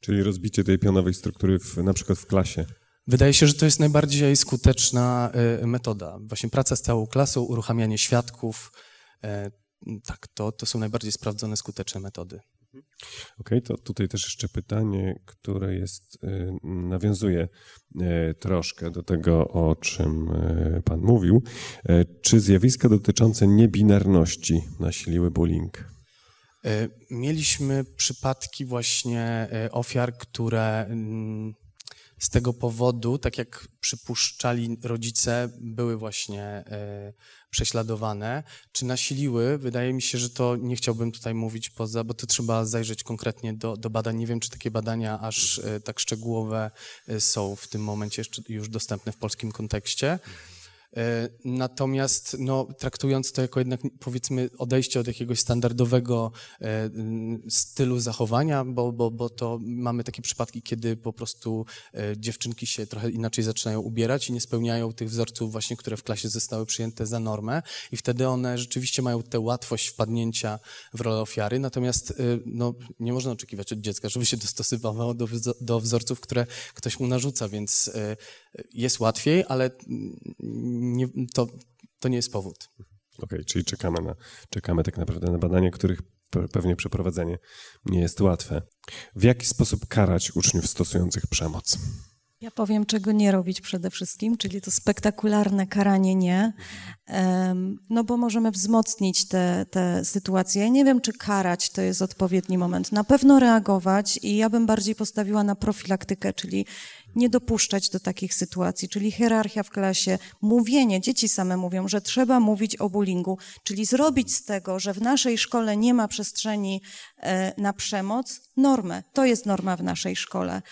Czyli rozbicie tej pionowej struktury w, na przykład w klasie. Wydaje się, że to jest najbardziej skuteczna metoda. Właśnie praca z całą klasą, uruchamianie świadków, tak, to, to są najbardziej sprawdzone, skuteczne metody. Okej, okay, to tutaj też jeszcze pytanie, które jest, nawiązuje troszkę do tego, o czym pan mówił. Czy zjawiska dotyczące niebinarności nasiliły bullying? Mieliśmy przypadki właśnie ofiar, które z tego powodu, tak jak przypuszczali rodzice, były właśnie prześladowane. Czy nasiliły? Wydaje mi się, że to nie chciałbym tutaj mówić poza, bo to trzeba zajrzeć konkretnie do, do badań. Nie wiem, czy takie badania aż tak szczegółowe są w tym momencie jeszcze już dostępne w polskim kontekście. Natomiast no, traktując to jako jednak, powiedzmy, odejście od jakiegoś standardowego stylu zachowania, bo, bo, bo to mamy takie przypadki, kiedy po prostu dziewczynki się trochę inaczej zaczynają ubierać i nie spełniają tych wzorców właśnie, które w klasie zostały przyjęte za normę i wtedy one rzeczywiście mają tę łatwość wpadnięcia w rolę ofiary, natomiast no, nie można oczekiwać od dziecka, żeby się dostosowywało do, do wzorców, które ktoś mu narzuca, więc jest łatwiej, ale nie, to, to nie jest powód. Okej, okay, czyli czekamy, na, czekamy tak naprawdę na badania, których pewnie przeprowadzenie nie jest łatwe. W jaki sposób karać uczniów stosujących przemoc? Ja powiem, czego nie robić przede wszystkim, czyli to spektakularne karanie nie, no bo możemy wzmocnić te, te sytuacje. Ja nie wiem, czy karać to jest odpowiedni moment. Na pewno reagować i ja bym bardziej postawiła na profilaktykę, czyli nie dopuszczać do takich sytuacji, czyli hierarchia w klasie, mówienie, dzieci same mówią, że trzeba mówić o bullyingu, czyli zrobić z tego, że w naszej szkole nie ma przestrzeni na przemoc, normę. To jest norma w naszej szkole.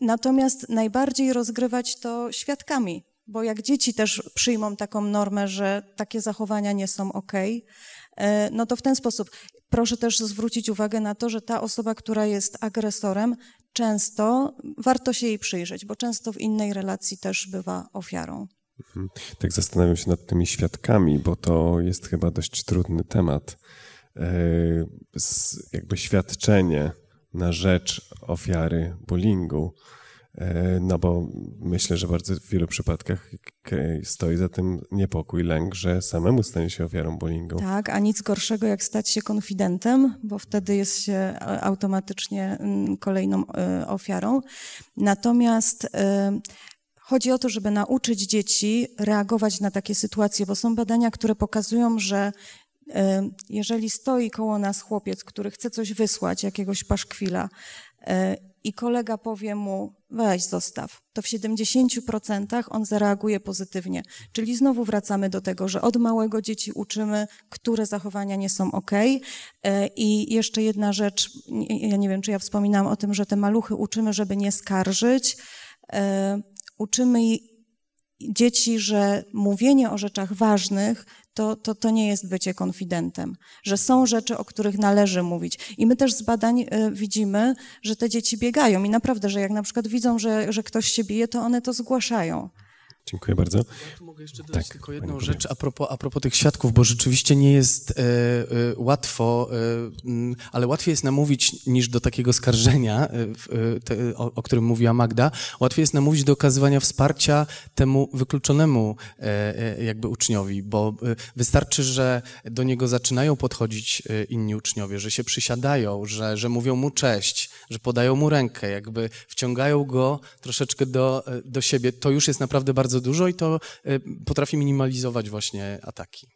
Natomiast najbardziej rozgrywać to świadkami, bo jak dzieci też przyjmą taką normę, że takie zachowania nie są okej, okay, no to w ten sposób. Proszę też zwrócić uwagę na to, że ta osoba, która jest agresorem, często warto się jej przyjrzeć, bo często w innej relacji też bywa ofiarą. Tak zastanawiam się nad tymi świadkami, bo to jest chyba dość trudny temat. Jakby świadczenie na rzecz ofiary bullyingu, no bo myślę, że bardzo w wielu przypadkach stoi za tym niepokój, lęk, że samemu stanie się ofiarą bullyingu. Tak, a nic gorszego jak stać się konfidentem, bo wtedy jest się automatycznie kolejną ofiarą. Natomiast chodzi o to, żeby nauczyć dzieci reagować na takie sytuacje, bo są badania, które pokazują, że jeżeli stoi koło nas chłopiec, który chce coś wysłać, jakiegoś paszkwila, i kolega powie mu, weź zostaw, to w siedemdziesięciu procentach on zareaguje pozytywnie. Czyli znowu wracamy do tego, że od małego dzieci uczymy, które zachowania nie są okej. I jeszcze jedna rzecz, ja nie wiem, czy ja wspominałam o tym, że te maluchy uczymy, żeby nie skarżyć. Uczymy dzieci, że mówienie o rzeczach ważnych To, to, to nie jest bycie konfidentem, że są rzeczy, o których należy mówić. I my też z badań y, widzimy, że te dzieci biegają i naprawdę, że jak na przykład widzą, że, że ktoś się bije, to one to zgłaszają. Dziękuję bardzo. Ja tu mogę jeszcze dodać tak, tylko jedną rzecz a propos, a propos tych świadków, bo rzeczywiście nie jest y, y, łatwo, y, y, ale łatwiej jest namówić niż do takiego skarżenia, y, y, te, o, o którym mówiła Magda, łatwiej jest namówić do okazywania wsparcia temu wykluczonemu y, y, jakby uczniowi, bo y, wystarczy, że do niego zaczynają podchodzić y, inni uczniowie, że się przysiadają, że, że mówią mu cześć, że podają mu rękę, jakby wciągają go troszeczkę do, do siebie. To już jest naprawdę bardzo dużo i to potrafi minimalizować właśnie ataki.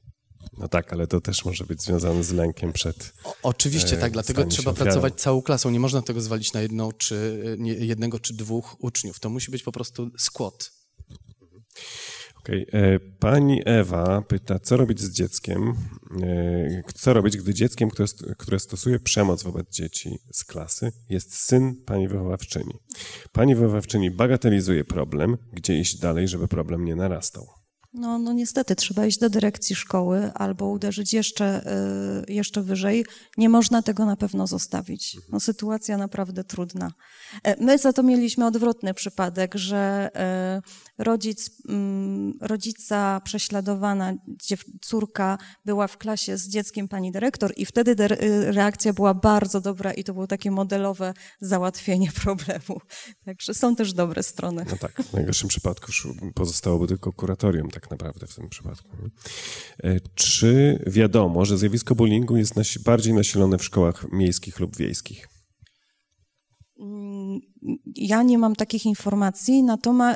No tak, ale to też może być związane z lękiem przed... O, oczywiście tak, dlatego trzeba pracować całą klasą. Nie można tego zwalić na jedną czy, nie, jednego czy dwóch uczniów. To musi być po prostu skład. Okej. Pani Ewa pyta, co robić z dzieckiem, co robić, gdy dzieckiem, które, które stosuje przemoc wobec dzieci z klasy, jest syn pani wychowawczyni. Pani wychowawczyni bagatelizuje problem, gdzie iść dalej, żeby problem nie narastał. No, no niestety, trzeba iść do dyrekcji szkoły albo uderzyć jeszcze, y, jeszcze wyżej. Nie można tego na pewno zostawić. No, sytuacja naprawdę trudna. My za to mieliśmy odwrotny przypadek, że y, rodzic, rodzica prześladowana, córka była w klasie z dzieckiem pani dyrektor i wtedy reakcja była bardzo dobra i to było takie modelowe załatwienie problemu. Także są też dobre strony. No tak, w najgorszym przypadku już pozostałoby tylko kuratorium tak naprawdę w tym przypadku. Czy wiadomo, że zjawisko bullyingu jest nasi- bardziej nasilone w szkołach miejskich lub wiejskich? Ja nie mam takich informacji,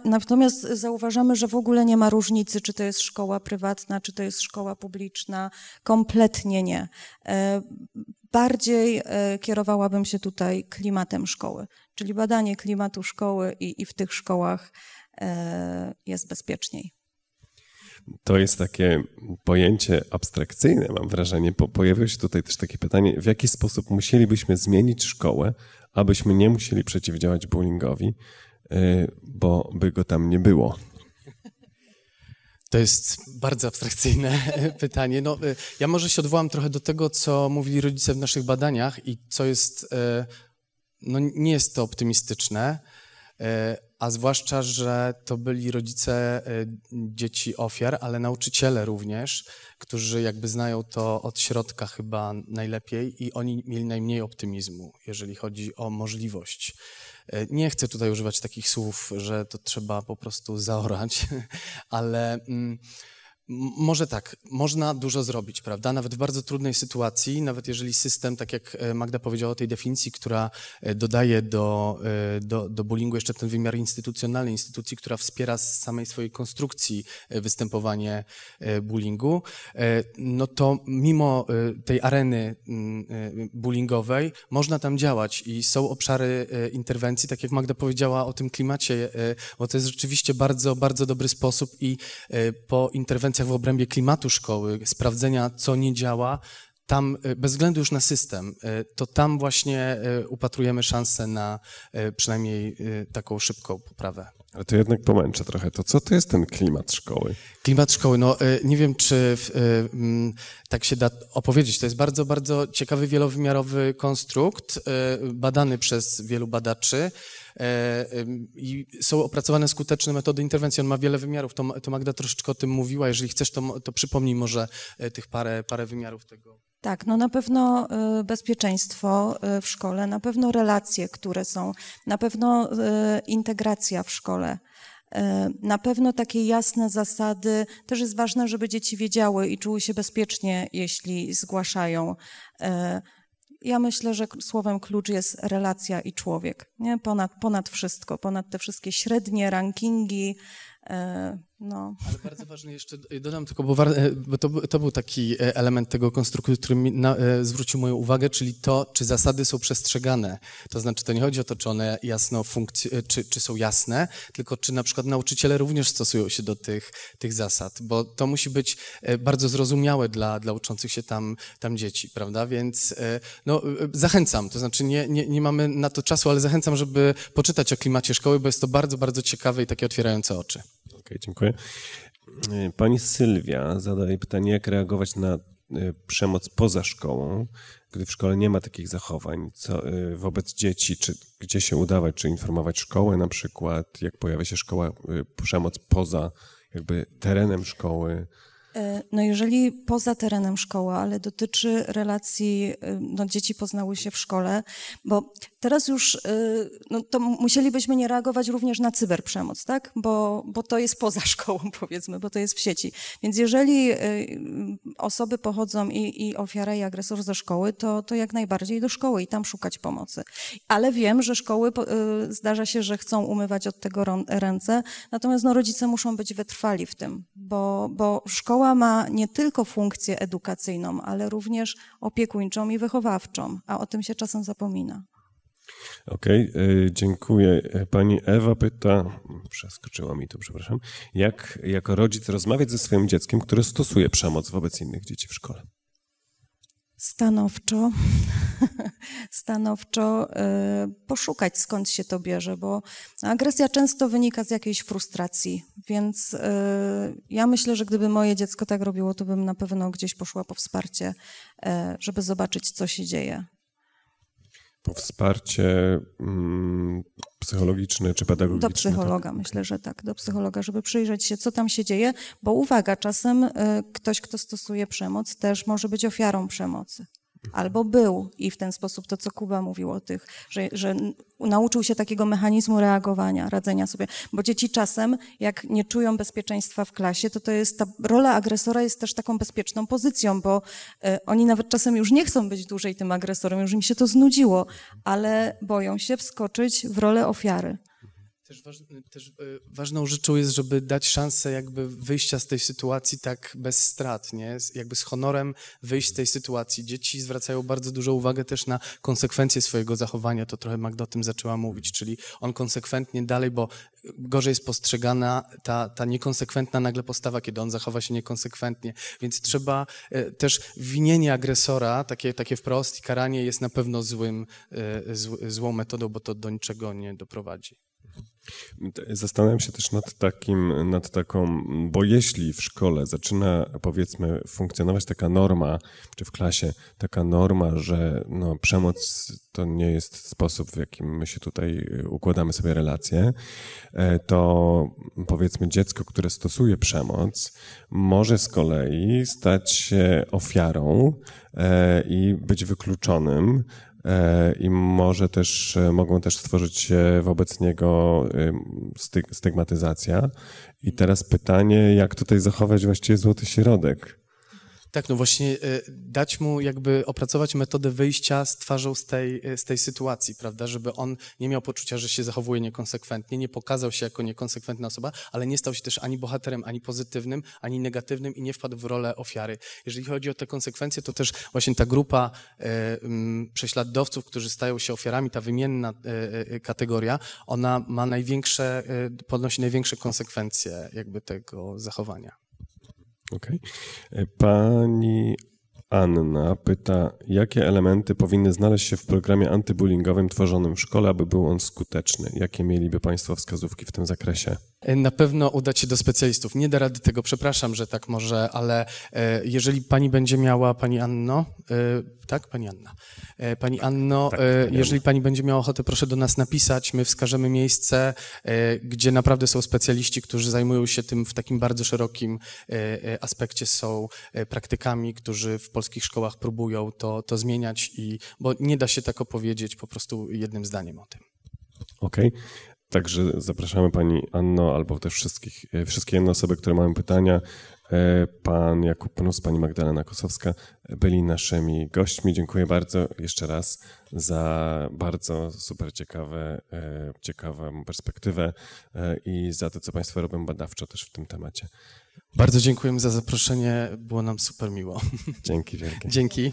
natomiast zauważamy, że w ogóle nie ma różnicy, czy to jest szkoła prywatna, czy to jest szkoła publiczna. Kompletnie nie. Bardziej kierowałabym się tutaj klimatem szkoły, czyli badanie klimatu szkoły i, i w tych szkołach jest bezpieczniej. To jest takie pojęcie abstrakcyjne, mam wrażenie. Pojawiło się tutaj też takie pytanie, w jaki sposób musielibyśmy zmienić szkołę, abyśmy nie musieli przeciwdziałać bullyingowi, bo by go tam nie było. To jest bardzo abstrakcyjne pytanie. No, ja może się odwołam trochę do tego, co mówili rodzice w naszych badaniach i co jest, no nie jest to optymistyczne, a zwłaszcza, że to byli rodzice dzieci ofiar, ale nauczyciele również, którzy jakby znają to od środka chyba najlepiej i oni mieli najmniej optymizmu, jeżeli chodzi o możliwość. Nie chcę tutaj używać takich słów, że to trzeba po prostu zaorać, ale może tak, można dużo zrobić, prawda? Nawet w bardzo trudnej sytuacji, nawet jeżeli system, tak jak Magda powiedziała o tej definicji, która dodaje do, do, do bullyingu jeszcze ten wymiar instytucjonalny, instytucji, która wspiera z samej swojej konstrukcji występowanie bullyingu, no to mimo tej areny bullyingowej można tam działać i są obszary interwencji, tak jak Magda powiedziała o tym klimacie, bo to jest rzeczywiście bardzo, bardzo dobry sposób i po interwencji w obrębie klimatu szkoły, sprawdzenia, co nie działa, tam bez względu już na system, to tam właśnie upatrujemy szansę na przynajmniej taką szybką poprawę. Ale to jednak pomęczę trochę. To co to jest ten klimat szkoły? Klimat szkoły, no nie wiem, czy w, tak się da opowiedzieć. To jest bardzo, bardzo ciekawy, wielowymiarowy konstrukt, badany przez wielu badaczy. I są opracowane skuteczne metody interwencji. On ma wiele wymiarów. To, to Magda troszeczkę o tym mówiła. Jeżeli chcesz, to, to przypomnij może tych parę, parę wymiarów tego. Tak, no na pewno bezpieczeństwo w szkole, na pewno relacje, które są, na pewno integracja w szkole. Na pewno takie jasne zasady, też jest ważne, żeby dzieci wiedziały i czuły się bezpiecznie, jeśli zgłaszają. Ja myślę, że słowem klucz jest relacja i człowiek, nie? Ponad, ponad wszystko, ponad te wszystkie średnie rankingi. No. Ale bardzo ważne jeszcze, dodam tylko, bo, bo to, to był taki element tego konstruktu, który mi na, zwrócił moją uwagę, czyli to, czy zasady są przestrzegane. To znaczy, to nie chodzi o to, czy one jasno funkc- czy, czy są jasne, tylko czy na przykład nauczyciele również stosują się do tych, tych zasad, bo to musi być bardzo zrozumiałe dla, dla uczących się tam, tam dzieci, prawda? Więc no, zachęcam, to znaczy nie, nie, nie mamy na to czasu, ale zachęcam, żeby poczytać o klimacie szkoły, bo jest to bardzo, bardzo ciekawe i takie otwierające oczy. Okej, dziękuję. Pani Sylwia zadaje pytanie, jak reagować na przemoc poza szkołą, gdy w szkole nie ma takich zachowań co, wobec dzieci, czy gdzie się udawać, czy informować szkołę na przykład, jak pojawia się szkoła, przemoc poza jakby terenem szkoły. No jeżeli poza terenem szkoły, ale dotyczy relacji, no dzieci poznały się w szkole, bo teraz już, no to musielibyśmy nie reagować również na cyberprzemoc, tak? Bo, bo to jest poza szkołą, powiedzmy, bo to jest w sieci. Więc jeżeli osoby pochodzą i, i ofiara, i agresor ze szkoły, to, to jak najbardziej do szkoły i tam szukać pomocy. Ale wiem, że szkoły, zdarza się, że chcą umywać od tego ręce, natomiast no rodzice muszą być wytrwali w tym, bo, bo szkoła ma nie tylko funkcję edukacyjną, ale również opiekuńczą i wychowawczą, a o tym się czasem zapomina. Okej, okay, dziękuję. Pani Ewa pyta, przeskoczyła mi tu, przepraszam, jak jako rodzic rozmawiać ze swoim dzieckiem, które stosuje przemoc wobec innych dzieci w szkole? Stanowczo, stanowczo poszukać, skąd się to bierze, bo agresja często wynika z jakiejś frustracji, więc ja myślę, że gdyby moje dziecko tak robiło, to bym na pewno gdzieś poszła po wsparcie, żeby zobaczyć, co się dzieje. po wsparcie mm, psychologiczne czy pedagogiczne? Do psychologa, tak? Myślę, że tak, do psychologa, żeby przyjrzeć się, co tam się dzieje, bo uwaga, czasem y, ktoś, kto stosuje przemoc, też może być ofiarą przemocy. Albo był i w ten sposób to, co Kuba mówił o tych, że, że nauczył się takiego mechanizmu reagowania, radzenia sobie, bo dzieci czasem, jak nie czują bezpieczeństwa w klasie, to to jest, ta rola agresora jest też taką bezpieczną pozycją, bo y, oni nawet czasem już nie chcą być dłużej tym agresorem, już im się to znudziło, ale boją się wskoczyć w rolę ofiary. Też, waż, też ważną rzeczą jest, żeby dać szansę jakby wyjścia z tej sytuacji tak bez strat, nie? Jakby z honorem wyjść z tej sytuacji. Dzieci zwracają bardzo dużą uwagę też na konsekwencje swojego zachowania, to trochę Magda o tym zaczęła mówić, czyli on konsekwentnie dalej, bo gorzej jest postrzegana ta, ta niekonsekwentna nagle postawa, kiedy on zachowa się niekonsekwentnie, więc trzeba też winienie agresora, takie, takie wprost i karanie jest na pewno złym, z, złą metodą, bo to do niczego nie doprowadzi. Zastanawiam się też nad takim, nad taką, bo jeśli w szkole zaczyna, powiedzmy, funkcjonować taka norma, czy w klasie taka norma, że no, przemoc to nie jest sposób, w jakim my się tutaj układamy sobie relacje, to powiedzmy dziecko, które stosuje przemoc, może z kolei stać się ofiarą i być wykluczonym, i może też, mogą też stworzyć się wobec niego stygmatyzacja. I teraz pytanie, jak tutaj zachować właściwie złoty środek? Tak, no właśnie dać mu jakby opracować metodę wyjścia z twarzą z tej, z tej sytuacji, prawda, żeby on nie miał poczucia, że się zachowuje niekonsekwentnie, nie pokazał się jako niekonsekwentna osoba, ale nie stał się też ani bohaterem, ani pozytywnym, ani negatywnym i nie wpadł w rolę ofiary. Jeżeli chodzi o te konsekwencje, to też właśnie ta grupa y, y, prześladowców, którzy stają się ofiarami, ta wymienna y, y, kategoria, ona ma największe, y, podnosi największe konsekwencje jakby tego zachowania. Okay. Pani Anna pyta, jakie elementy powinny znaleźć się w programie antybullyingowym tworzonym w szkole, aby był on skuteczny? Jakie mieliby Państwo wskazówki w tym zakresie? Na pewno udać się do specjalistów. Nie da rady tego, przepraszam, że tak może, ale jeżeli pani będzie miała, pani Anno, tak, pani Anna, pani Anno, tak, jeżeli pani będzie miała ochotę, proszę do nas napisać, my wskażemy miejsce, gdzie naprawdę są specjaliści, którzy zajmują się tym w takim bardzo szerokim aspekcie, są praktykami, którzy w polskich szkołach próbują to, to zmieniać, i, bo nie da się tak opowiedzieć po prostu jednym zdaniem o tym. Okej. Okay. Także zapraszamy Pani Anno albo też wszystkich, wszystkie inne osoby, które mają pytania. Pan Jakub Mróz, Pani Magdalena Kosowska byli naszymi gośćmi. Dziękuję bardzo jeszcze raz za bardzo super ciekawe, ciekawą perspektywę i za to, co Państwo robią badawczo też w tym temacie. Bardzo dziękujemy za zaproszenie, było nam super miło. Dzięki wielkie. Dzięki.